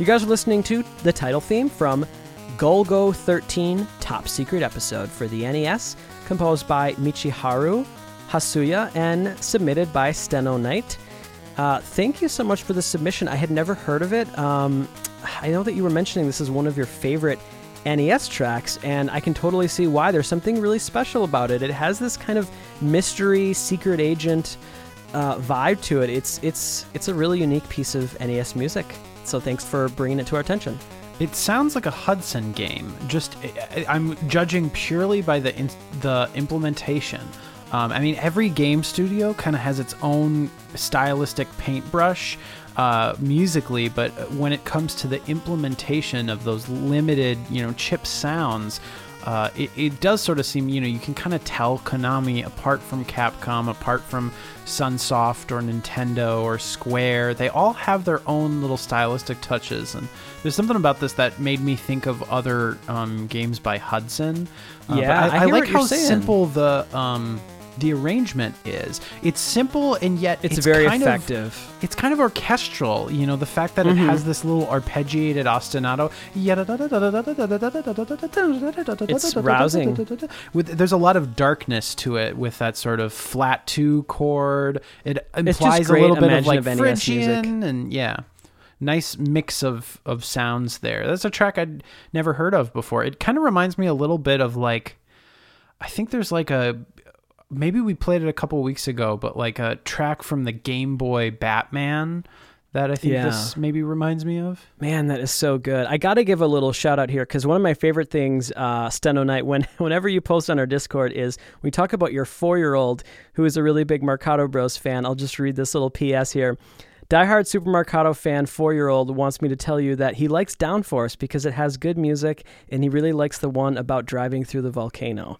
You guys are listening to the title theme from Golgo thirteen Top Secret Episode for the N E S, composed by Machiharu Hasuya and submitted by Steno Knight. Uh, thank you so much for the submission. I had never heard of it. Um, I know that you were mentioning this is one of your favorite N E S tracks, and I can totally see why. There's something really special about it. It has this kind of mystery, secret agent uh, vibe to it. It's it's it's a really unique piece of N E S music. So thanks for bringing it to our attention. It sounds like a Hudson game. Just, I'm judging purely by the in, the implementation. Um, I mean, every game studio kind of has its own stylistic paintbrush uh, musically, but when it comes to the implementation of those limited, you know, chip sounds, uh, it, it does sort of seem, you know, you can kind of tell Konami, apart from Capcom, apart from Sunsoft or Nintendo or Square, they all have their own little stylistic touches. And there's something about this that made me think of other um, games by Hudson. Uh, yeah, I, I, I like how saying. simple the... Um, the arrangement is. It's simple and yet it's, it's very effective. Of, it's kind of orchestral, you know, the fact that mm-hmm. it has this little arpeggiated ostinato. It's rousing. With, there's a lot of darkness to it with that sort of flat two chord. It implies a little bit of like Phrygian and yeah. Nice mix of, of sounds there. That's a track I'd never heard of before. It kind of reminds me a little bit of like, I think there's like a maybe we played it a couple weeks ago, but like a track from the Game Boy Batman that I think yeah. this maybe reminds me of. Man, that is so good. I got to give a little shout out here because one of my favorite things, uh, Steno Knight, when, whenever you post on our Discord is we talk about your four-year-old who is a really big Mercado Bros fan. I'll just read this little P S here. Diehard Super Mercado fan four-year-old wants me to tell you that he likes Downforce because it has good music and he really likes the one about driving through the volcano.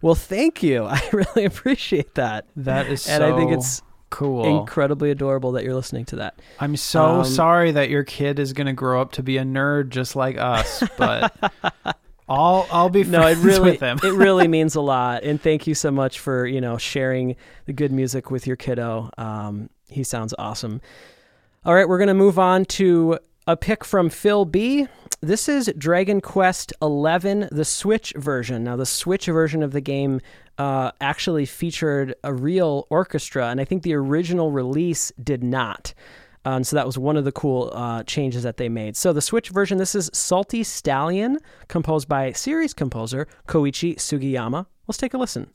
Well, thank you. I really appreciate that. That is so cool. And I think it's cool. Incredibly adorable that you're listening to that. I'm so um, sorry that your kid is going to grow up to be a nerd just like us, but I'll I'll be friends no, it really, with him. It really means a lot. And thank you so much for, you know, sharing the good music with your kiddo. Um, he sounds awesome. All right, we're going to move on to a pick from Phil B. This is Dragon Quest eleven, the Switch version. Now, the Switch version of the game uh, actually featured a real orchestra, and I think the original release did not. Um, so that was one of the cool uh, changes that they made. So the Switch version, this is Salty Stallion, composed by series composer Koichi Sugiyama. Let's take a listen.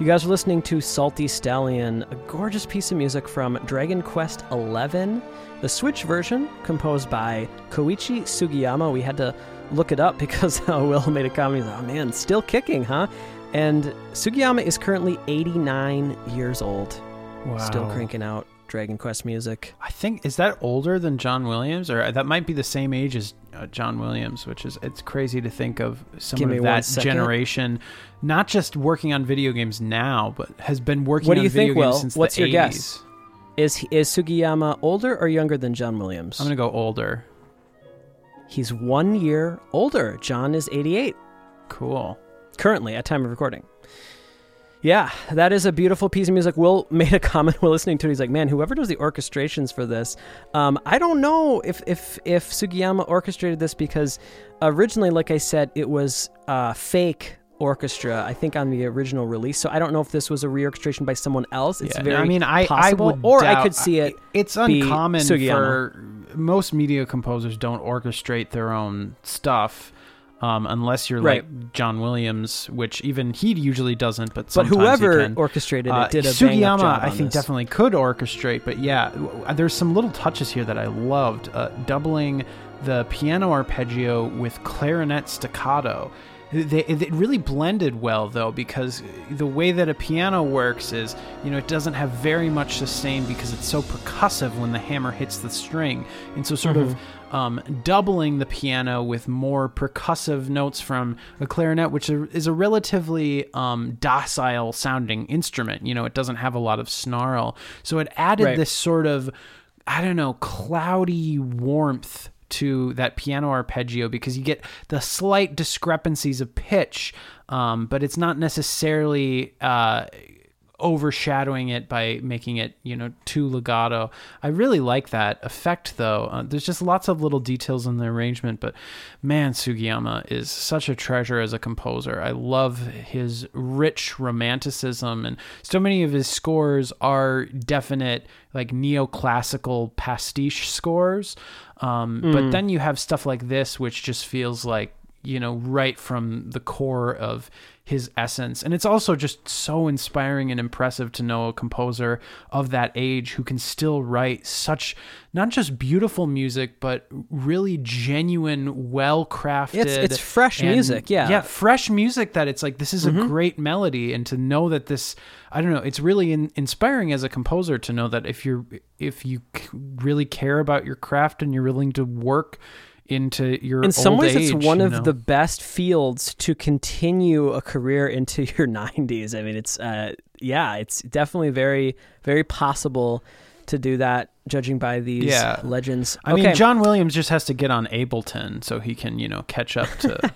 You guys are listening to Salty Stallion, a gorgeous piece of music from Dragon Quest eleven, the Switch version, composed by Koichi Sugiyama. We had to look it up because uh, Will made a comment, oh man, still kicking, huh? And Sugiyama is currently eighty-nine years old. Wow. Still cranking out Dragon Quest music. I think, is that older than John Williams? Or that might be the same age as uh, John Williams, which is, it's crazy to think of someone of that generation not just working on video games now, but has been working on video games since the eighties. What do you think, Will? What's your guess? Is, is Sugiyama older or younger than John Williams? I'm going to go older. He's one year older. John is eighty-eight. Cool. Currently, at time of recording. Yeah, that is a beautiful piece of music. Will made a comment while listening to it. He's like, man, whoever does the orchestrations for this, um, I don't know if, if, if Sugiyama orchestrated this because originally, like I said, it was uh, fake orchestra, I think, on the original release. So I don't know if this was a re-orchestration by someone else. It's yeah, very no, I mean, I, possible. I would or doubt, I could see it. It's uncommon for most media composers don't orchestrate their own stuff. Um, unless you're right. like John Williams, which even he usually doesn't, but sometimes But whoever he can. orchestrated it did uh, a bang up job on I think this. Definitely could orchestrate, but yeah, w- there's some little touches here that I loved. Uh, doubling the piano arpeggio with clarinet staccato. They, it really blended well, though, because the way that a piano works is, you know, it doesn't have very much sustain because it's so percussive when the hammer hits the string. And so sort mm-hmm. of um, doubling the piano with more percussive notes from a clarinet, which is a relatively um, docile sounding instrument. You know, it doesn't have a lot of snarl. So it added right. this sort of, I don't know, cloudy warmth to that piano arpeggio, because you get the slight discrepancies of pitch, um, but it's not necessarily uh, overshadowing it by making it, you know, too legato. I really like that effect, though. Uh, there's just lots of little details in the arrangement, but man, Sugiyama is such a treasure as a composer. I love his rich romanticism, and so many of his scores are definite, like, neoclassical pastiche scores. Um, mm. But then you have stuff like this, which just feels like, you know, right from the core of his essence. And it's also just so inspiring and impressive to know a composer of that age who can still write such not just beautiful music, but really genuine, well-crafted. It's, it's fresh and, music, yeah. Yeah, fresh music that it's like, this is mm-hmm. a great melody. And to know that this, I don't know, it's really in, inspiring as a composer to know that if you're, if you really care about your craft and you're willing to work into your in some old ways age, it's one of know? the best fields to continue a career into your nineties. I mean, it's uh yeah it's definitely very, very possible to do that, judging by these yeah. legends. I okay. mean, John Williams just has to get on Ableton so he can, you know, catch up to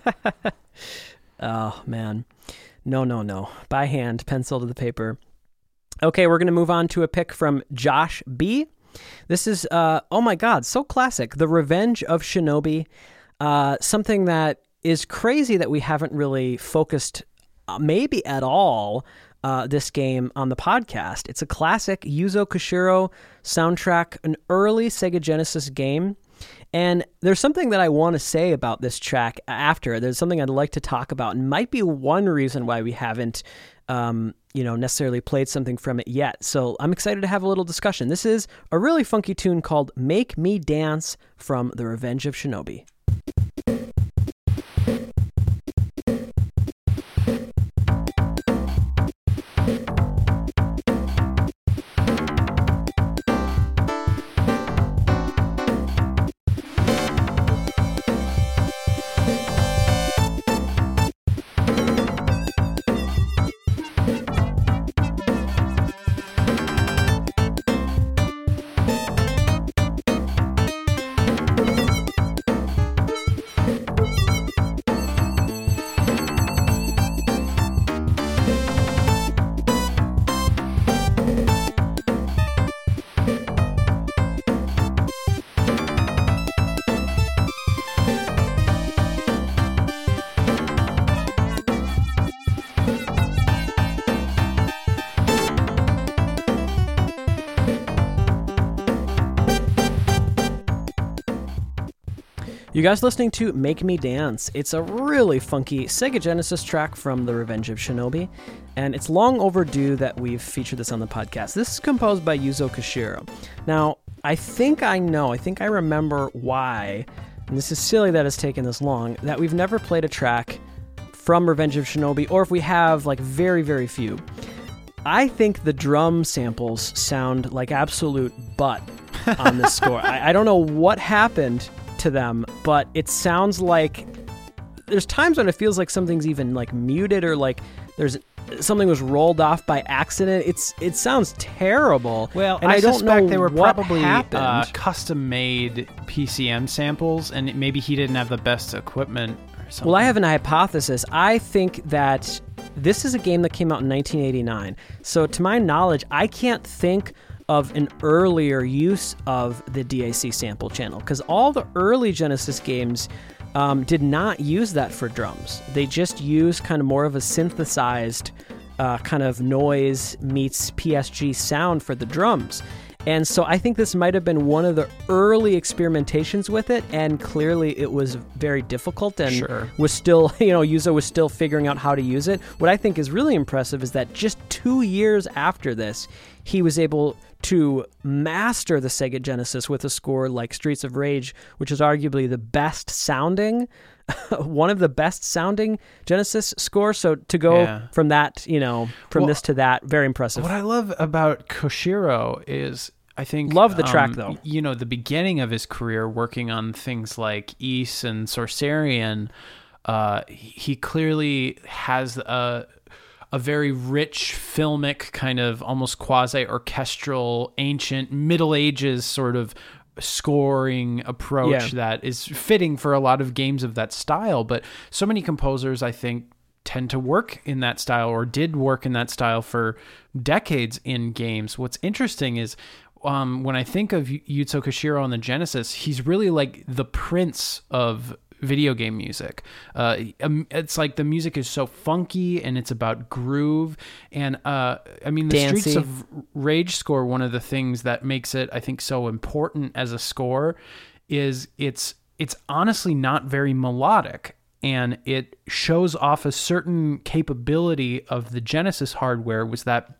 oh man, no no no by hand, pencil to the paper. Okay, we're going to move on to a pick from Josh B. This is, uh, oh my God, so classic. The Revenge of Shinobi, uh, something that is crazy that we haven't really focused uh, maybe at all uh, this game on the podcast. It's a classic Yuzo Koshiro soundtrack, an early Sega Genesis game. And there's something that I want to say about this track after. There's something I'd like to talk about, and might be one reason why we haven't Um, you know, necessarily played something from it yet. So I'm excited to have a little discussion. This is a really funky tune called Make Me Dance from The Revenge of Shinobi. You guys listening to Make Me Dance. It's a really funky Sega Genesis track from The Revenge of Shinobi, and it's long overdue that we've featured this on the podcast. This is composed by Yuzo Koshiro. Now, I think I know, I think I remember why, and this is silly that it's taken this long, that we've never played a track from Revenge of Shinobi, or if we have, like, very, very few. I think the drum samples sound like absolute butt on this score. I, I don't know what happened to them, but it sounds like there's times when it feels like something's even like muted, or like there's something was rolled off by accident. It's it sounds terrible. Well, and I, I don't suspect know they were probably uh, custom made P C M samples, and maybe he didn't have the best equipment or something. Well, I have an hypothesis. I think that this is a game that came out in nineteen eighty-nine. So to my knowledge, I can't think of an earlier use of the D A C sample channel, because all the early Genesis games um, did not use that for drums. They just used kind of more of a synthesized uh, kind of noise meets P S G sound for the drums. And so I think this might have been one of the early experimentations with it, and clearly it was very difficult and sure. was still, you know, Yuzo was still figuring out how to use it. What I think is really impressive is that just two years after this, he was able to master the Sega Genesis with a score like Streets of Rage, which is arguably the best sounding one of the best sounding Genesis scores. So to go yeah. from that, you know, from well, this to that, very impressive. What I love about Koshiro is, I think... Love the um, track, though. You know, the beginning of his career working on things like Ys and Sorcerian, uh, he clearly has a... a very rich filmic kind of almost quasi-orchestral, ancient Middle Ages sort of scoring approach yeah. that is fitting for a lot of games of that style. But so many composers, I think, tend to work in that style or did work in that style for decades in games. What's interesting is um, when I think of Yuzo Koshiro on the Genesis, he's really like the prince of video game music. Uh, it's like the music is so funky and it's about groove. And uh, I mean, the Dancy. Streets of Rage score, one of the things that makes it, I think, so important as a score is it's it's honestly not very melodic. And it shows off a certain capability of the Genesis hardware, was that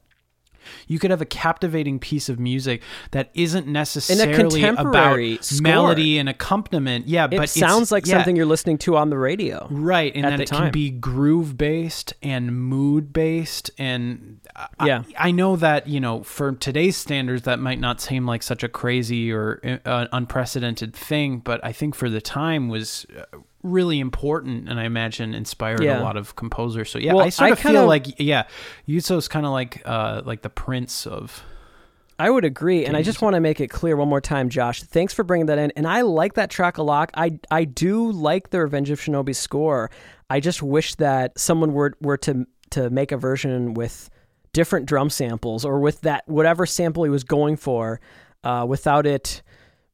you could have a captivating piece of music that isn't necessarily about score. Melody and accompaniment. Yeah, it but it sounds it's, like yeah. something you're listening to on the radio. Right, and that it time. Can be groove-based and mood-based. And yeah. I, I know that, you know, for today's standards, that might not seem like such a crazy or uh, unprecedented thing, but I think for the time was... Uh, really important, and I imagine inspired yeah. a lot of composers. So yeah, well, I sort I of kinda, feel like yeah, Yuzo's kind of like uh, like the prince of. I would agree, games. And I just want to make it clear one more time, Josh. Thanks for bringing that in, and I like that track a lot. I I do like the Revenge of Shinobi score. I just wish that someone were were to to make a version with different drum samples or with that whatever sample he was going for, uh, without it.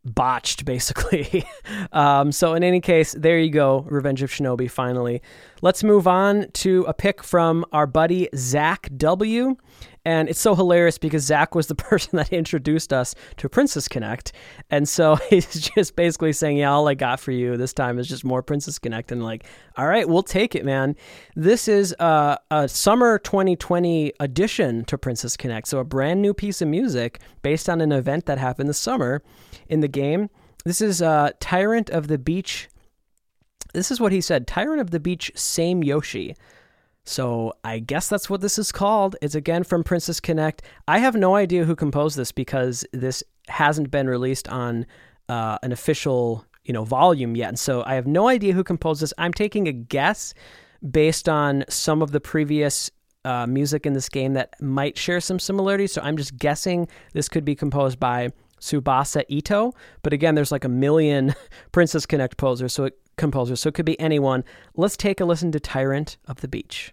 Botched, basically. um, so in any case, there you go, Revenge of Shinobi, finally. Let's move on to a pick from our buddy Zach W. And it's so hilarious because Zach was the person that introduced us to Princess Connect. And so he's just basically saying, yeah, all I got for you this time is just more Princess Connect. And like, all right, we'll take it, man. This is a, a summer twenty twenty addition to Princess Connect. So a brand new piece of music based on an event that happened this summer in the game. This is uh, Tyrant of the Beach. This is what he said, Tyrant of the Beach, same Yoshi. So I guess that's what this is called. It's again from Princess Connect. I have no idea who composed this because this hasn't been released on uh, an official, you know, volume yet. And so I have no idea who composed this. I'm taking a guess based on some of the previous uh, music in this game that might share some similarities. So I'm just guessing this could be composed by Tsubasa Ito. But again, there's like a million Princess Connect composers, so it, composers, so it could be anyone. Let's take a listen to Tyrant of the Beach.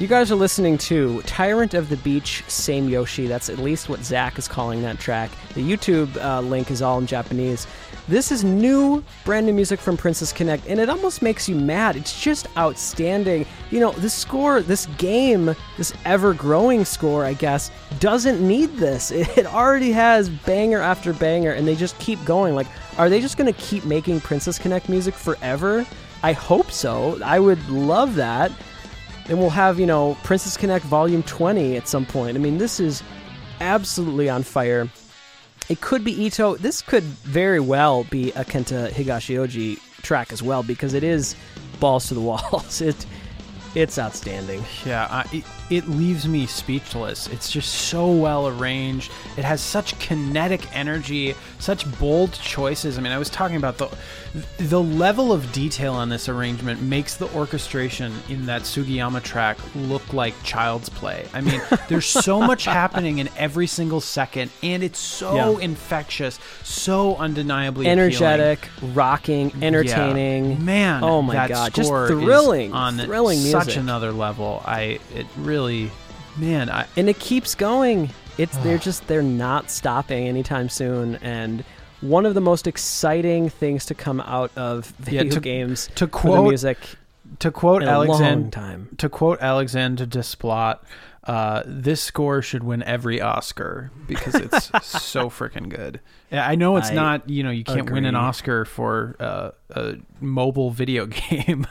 You guys are listening to Tyrant of the Beach, Same Yoshi. That's at least what Zach is calling that track. The YouTube uh, link is all in Japanese. This is new, brand new music from Princess Connect, and it almost makes you mad. It's just outstanding. You know, this score, this game, this ever-growing score, I guess, doesn't need this. It already has banger after banger, and they just keep going. Like, are they just going to keep making Princess Connect music forever? I hope so. I would love that. And we'll have, you know, Princess Connect Volume twenty at some point. I mean, this is absolutely on fire. It could be Ito. This could very well be a Kenta Higashioji track as well, because it is balls to the walls. It it's outstanding. Yeah, I, it, it leaves me speechless. It's just so well arranged. It has such kinetic energy, such bold choices. I mean, I was talking about the the level of detail on this arrangement makes the orchestration in that Sugiyama track look like child's play. I mean, there's so much happening in every single second, and it's so yeah. infectious, so undeniably energetic, appealing. Rocking, entertaining. Yeah. Man, oh my that god, score just thrilling, is on thrilling music. Such another level. I it really, man, I and it keeps going. It's they're just they're not stopping anytime soon, and one of the most exciting things to come out of video yeah, to, games to quote for the music to quote in Alexander, a long time. To quote Alexandre Desplat, uh, this score should win every Oscar because it's so freaking good. I know it's I not, you know, you can't agree. win an Oscar for uh, a mobile video game,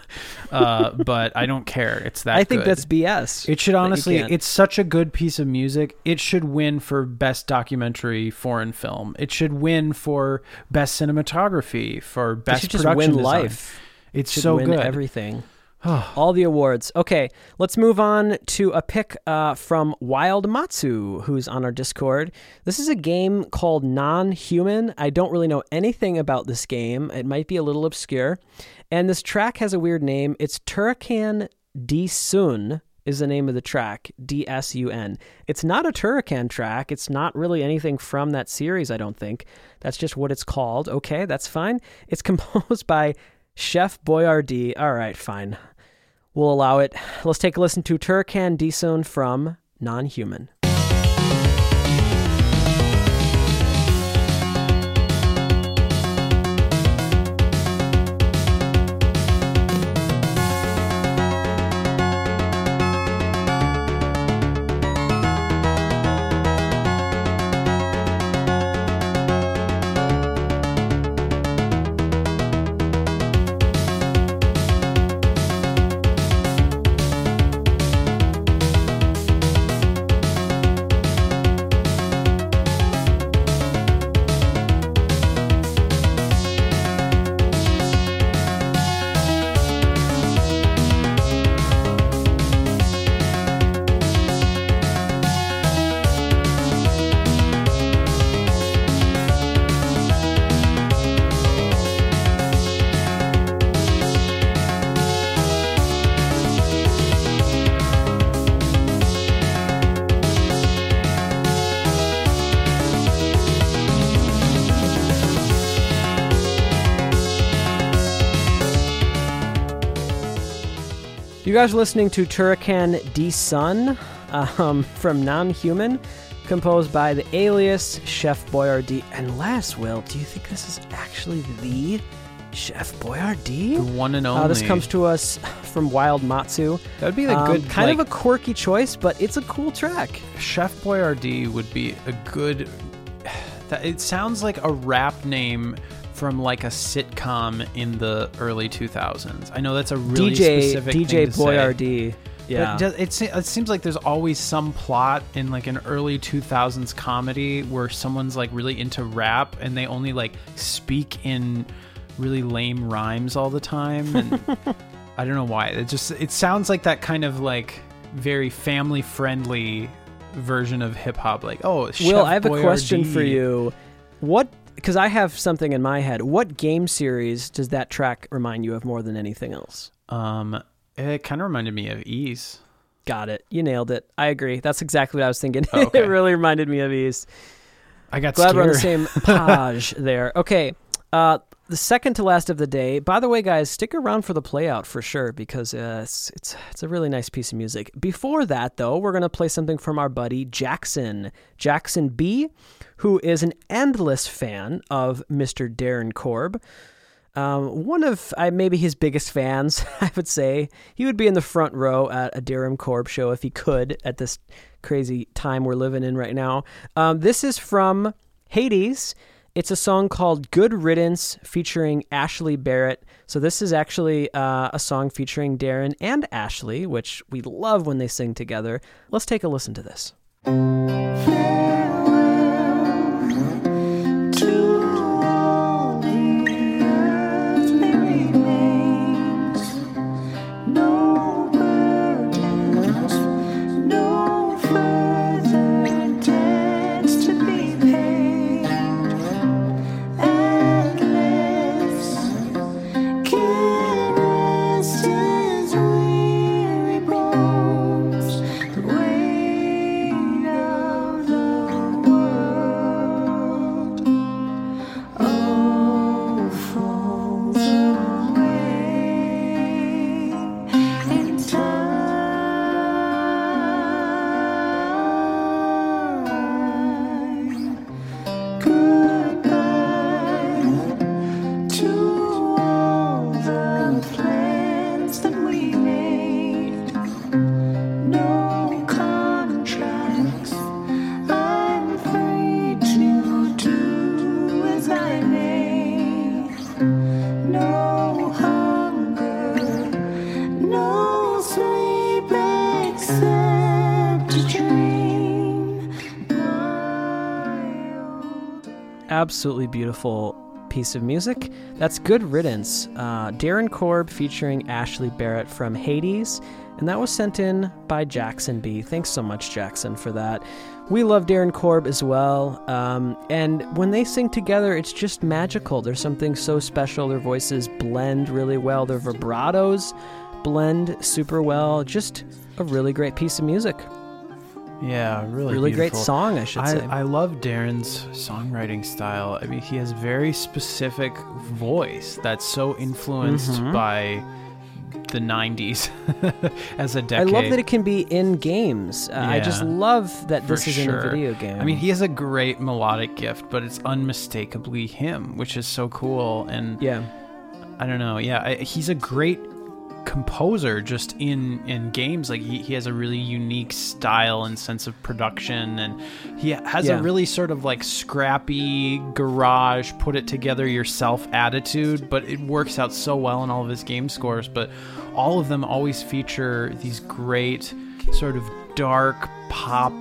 uh, but I don't care. It's that I think good. That's B S. It should honestly, it's such a good piece of music. It should win for best documentary foreign film. It should win for best cinematography, for best it should production just win design. Life. It's it so win good. Everything. All the awards. Okay, let's move on to a pick uh, from Wild Matsu, who's on our Discord. This is a game called Non-Human. I don't really know anything about this game. It might be a little obscure. And this track has a weird name. It's Turrican D-Sun is the name of the track, D S U N. It's not a Turrican track. It's not really anything from that series, I don't think. That's just what it's called. Okay, that's fine. It's composed by Chef Boyardee. All right, fine. We'll allow it. Let's take a listen to Turrican D-Sun from Non-Human. You guys are listening to Turrican D-Sun um, from Non-Human, composed by the alias Chef Boyardee. And last, Will, do you think this is actually the Chef Boyardee? The one and only. Uh, this comes to us from Wild Matsu. That would be a um, good... Kind like, of a quirky choice, but it's a cool track. Chef Boyardee would be a good... It sounds like a rap name from like a sitcom in the early two thousands. I know that's a really D J, specific D J thing to Boyardee. Say. Yeah. It, does, it, se- it seems like there's always some plot in like an early two thousands comedy where someone's like really into rap and they only like speak in really lame rhymes all the time. And I don't know why. It just, it sounds like that kind of like very family friendly version of hip hop. Like, oh, Chef Will, I have Boyardee. A question for you. What, Because I have something in my head. What game series does that track remind you of more than anything else? Um, it kind of reminded me of Ease. Got it. You nailed it. I agree. That's exactly what I was thinking. Oh, okay. It really reminded me of Ease. I got Glad scared. We're on the same page there. Okay. Uh, the second to last of the day. By the way, guys, stick around for the playout for sure because uh, it's, it's it's a really nice piece of music. Before that, though, we're going to play something from our buddy Jackson. Jackson B., who is an endless fan of Mister Darren Korb. Um, one of uh, maybe his biggest fans, I would say. He would be in the front row at a Darren Korb show if he could at this crazy time we're living in right now. Um, this is from Hades. It's a song called Good Riddance featuring Ashley Barrett. So this is actually uh, a song featuring Darren and Ashley, which we love when they sing together. Let's take a listen to this. absolutely beautiful piece of music. That's Good Riddance, uh, Darren Korb featuring Ashley Barrett from Hades, and that was sent in by Jackson B. Thanks so much, Jackson, for that. We love Darren Korb as well, um, and when they sing together, it's just magical. There's something so special. Their voices blend really well. Their vibratos blend super well. Just a really great piece of music. Yeah, really, really beautiful. Great song, I should I, say. I love Darren's songwriting style. I mean, he has very specific voice that's so influenced mm-hmm. by the nineties as a decade. I love that it can be in games. Uh, yeah, I just love that this is sure. in a video game. I mean, he has a great melodic gift, but it's unmistakably him, which is so cool. And yeah, I don't know. Yeah, I, he's a great composer just in in games. Like he, he has a really unique style and sense of production, and he has yeah. a really sort of like scrappy garage put it together yourself attitude, but it works out so well in all of his game scores. But all of them always feature these great sort of dark pop,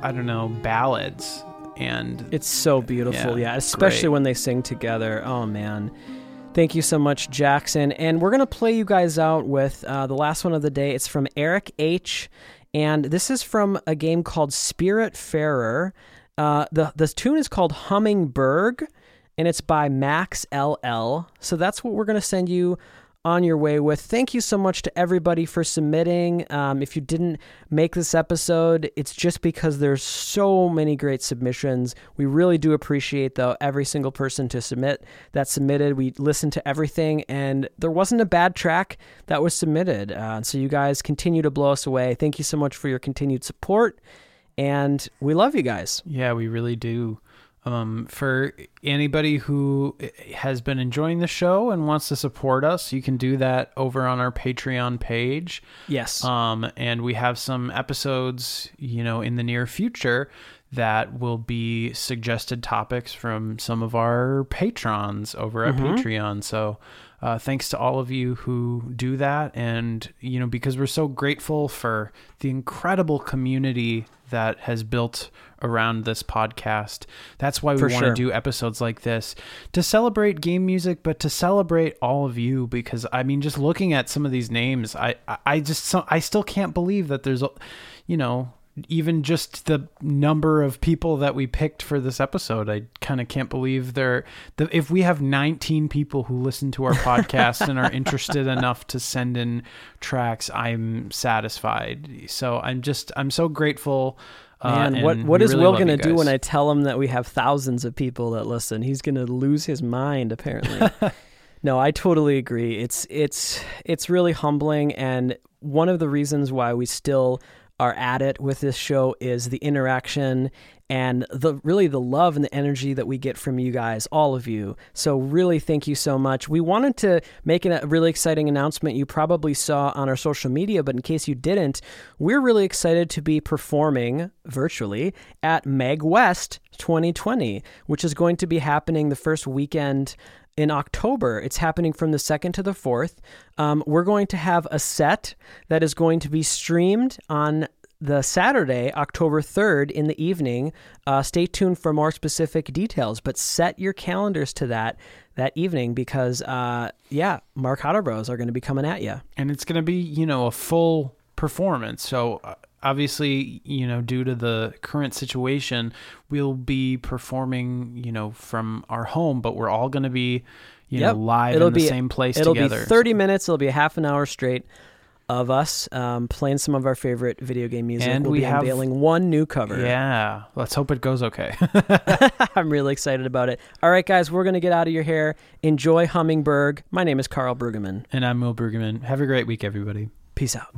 I don't know, ballads, and it's so beautiful. Yeah, yeah, especially great. When they sing together. Oh man, thank you so much, Jackson. And we're going to play you guys out with uh, the last one of the day. It's from Eric H. And this is from a game called Spiritfarer. Uh, the, the tune is called Hummingbird, and it's by Max L L. So that's what we're going to send you on your way with. Thank you so much to everybody for submitting. Um, if you didn't make this episode, it's just because there's so many great submissions. We really do appreciate, though, every single person to submit that submitted. We listened to everything, and there wasn't a bad track that was submitted. Uh, so you guys continue to blow us away. Thank you so much for your continued support, and we love you guys. Yeah, we really do. Um, for anybody who has been enjoying the show and wants to support us, you can do that over on our Patreon page. Yes. Um, and we have some episodes, you know, in the near future that will be suggested topics from some of our patrons over at mm-hmm. Patreon. So, uh, thanks to all of you who do that. And, you know, because we're so grateful for the incredible community that has built around this podcast. That's why we for want sure. to do episodes like this, to celebrate game music, but to celebrate all of you, because I mean, just looking at some of these names, I, I just, I still can't believe that there's, you know, even just the number of people that we picked for this episode. I kind of can't believe there. The, if we have nineteen people who listen to our podcast and are interested enough to send in tracks, I'm satisfied. So I'm just, I'm so grateful. Man, uh, what, what is really Will going to do when I tell him that we have thousands of people that listen? He's going to lose his mind, apparently. No, I totally agree. It's, it's, it's really humbling. And one of the reasons why we still are at it with this show is the interaction and the really the love and the energy that we get from you guys, all of you. So really, thank you so much. We wanted to make a really exciting announcement you probably saw on our social media, but in case you didn't, we're really excited to be performing virtually at Meg West twenty twenty, which is going to be happening the first weekend in October. It's happening from the second to the fourth. Um, we're going to have a set that is going to be streamed on the Saturday, October third in the evening. Uh, stay tuned for more specific details, but set your calendars to that that evening because, uh, yeah, Mark Hotterbros are going to be coming at you. And it's going to be, you know, a full performance. So uh, obviously, you know, due to the current situation, we'll be performing, you know, from our home, but we're all going to be, you yep. know, live it'll in be, the same place it'll together. It'll be thirty minutes. It'll be a half an hour straight of us um, playing some of our favorite video game music. And we'll we be have, unveiling one new cover. Yeah. Let's hope it goes okay. I'm really excited about it. All right, guys, we're going to get out of your hair. Enjoy Hummingbird. My name is Carl Brueggemann. And I'm Will Brueggemann. Have a great week, everybody. Peace out.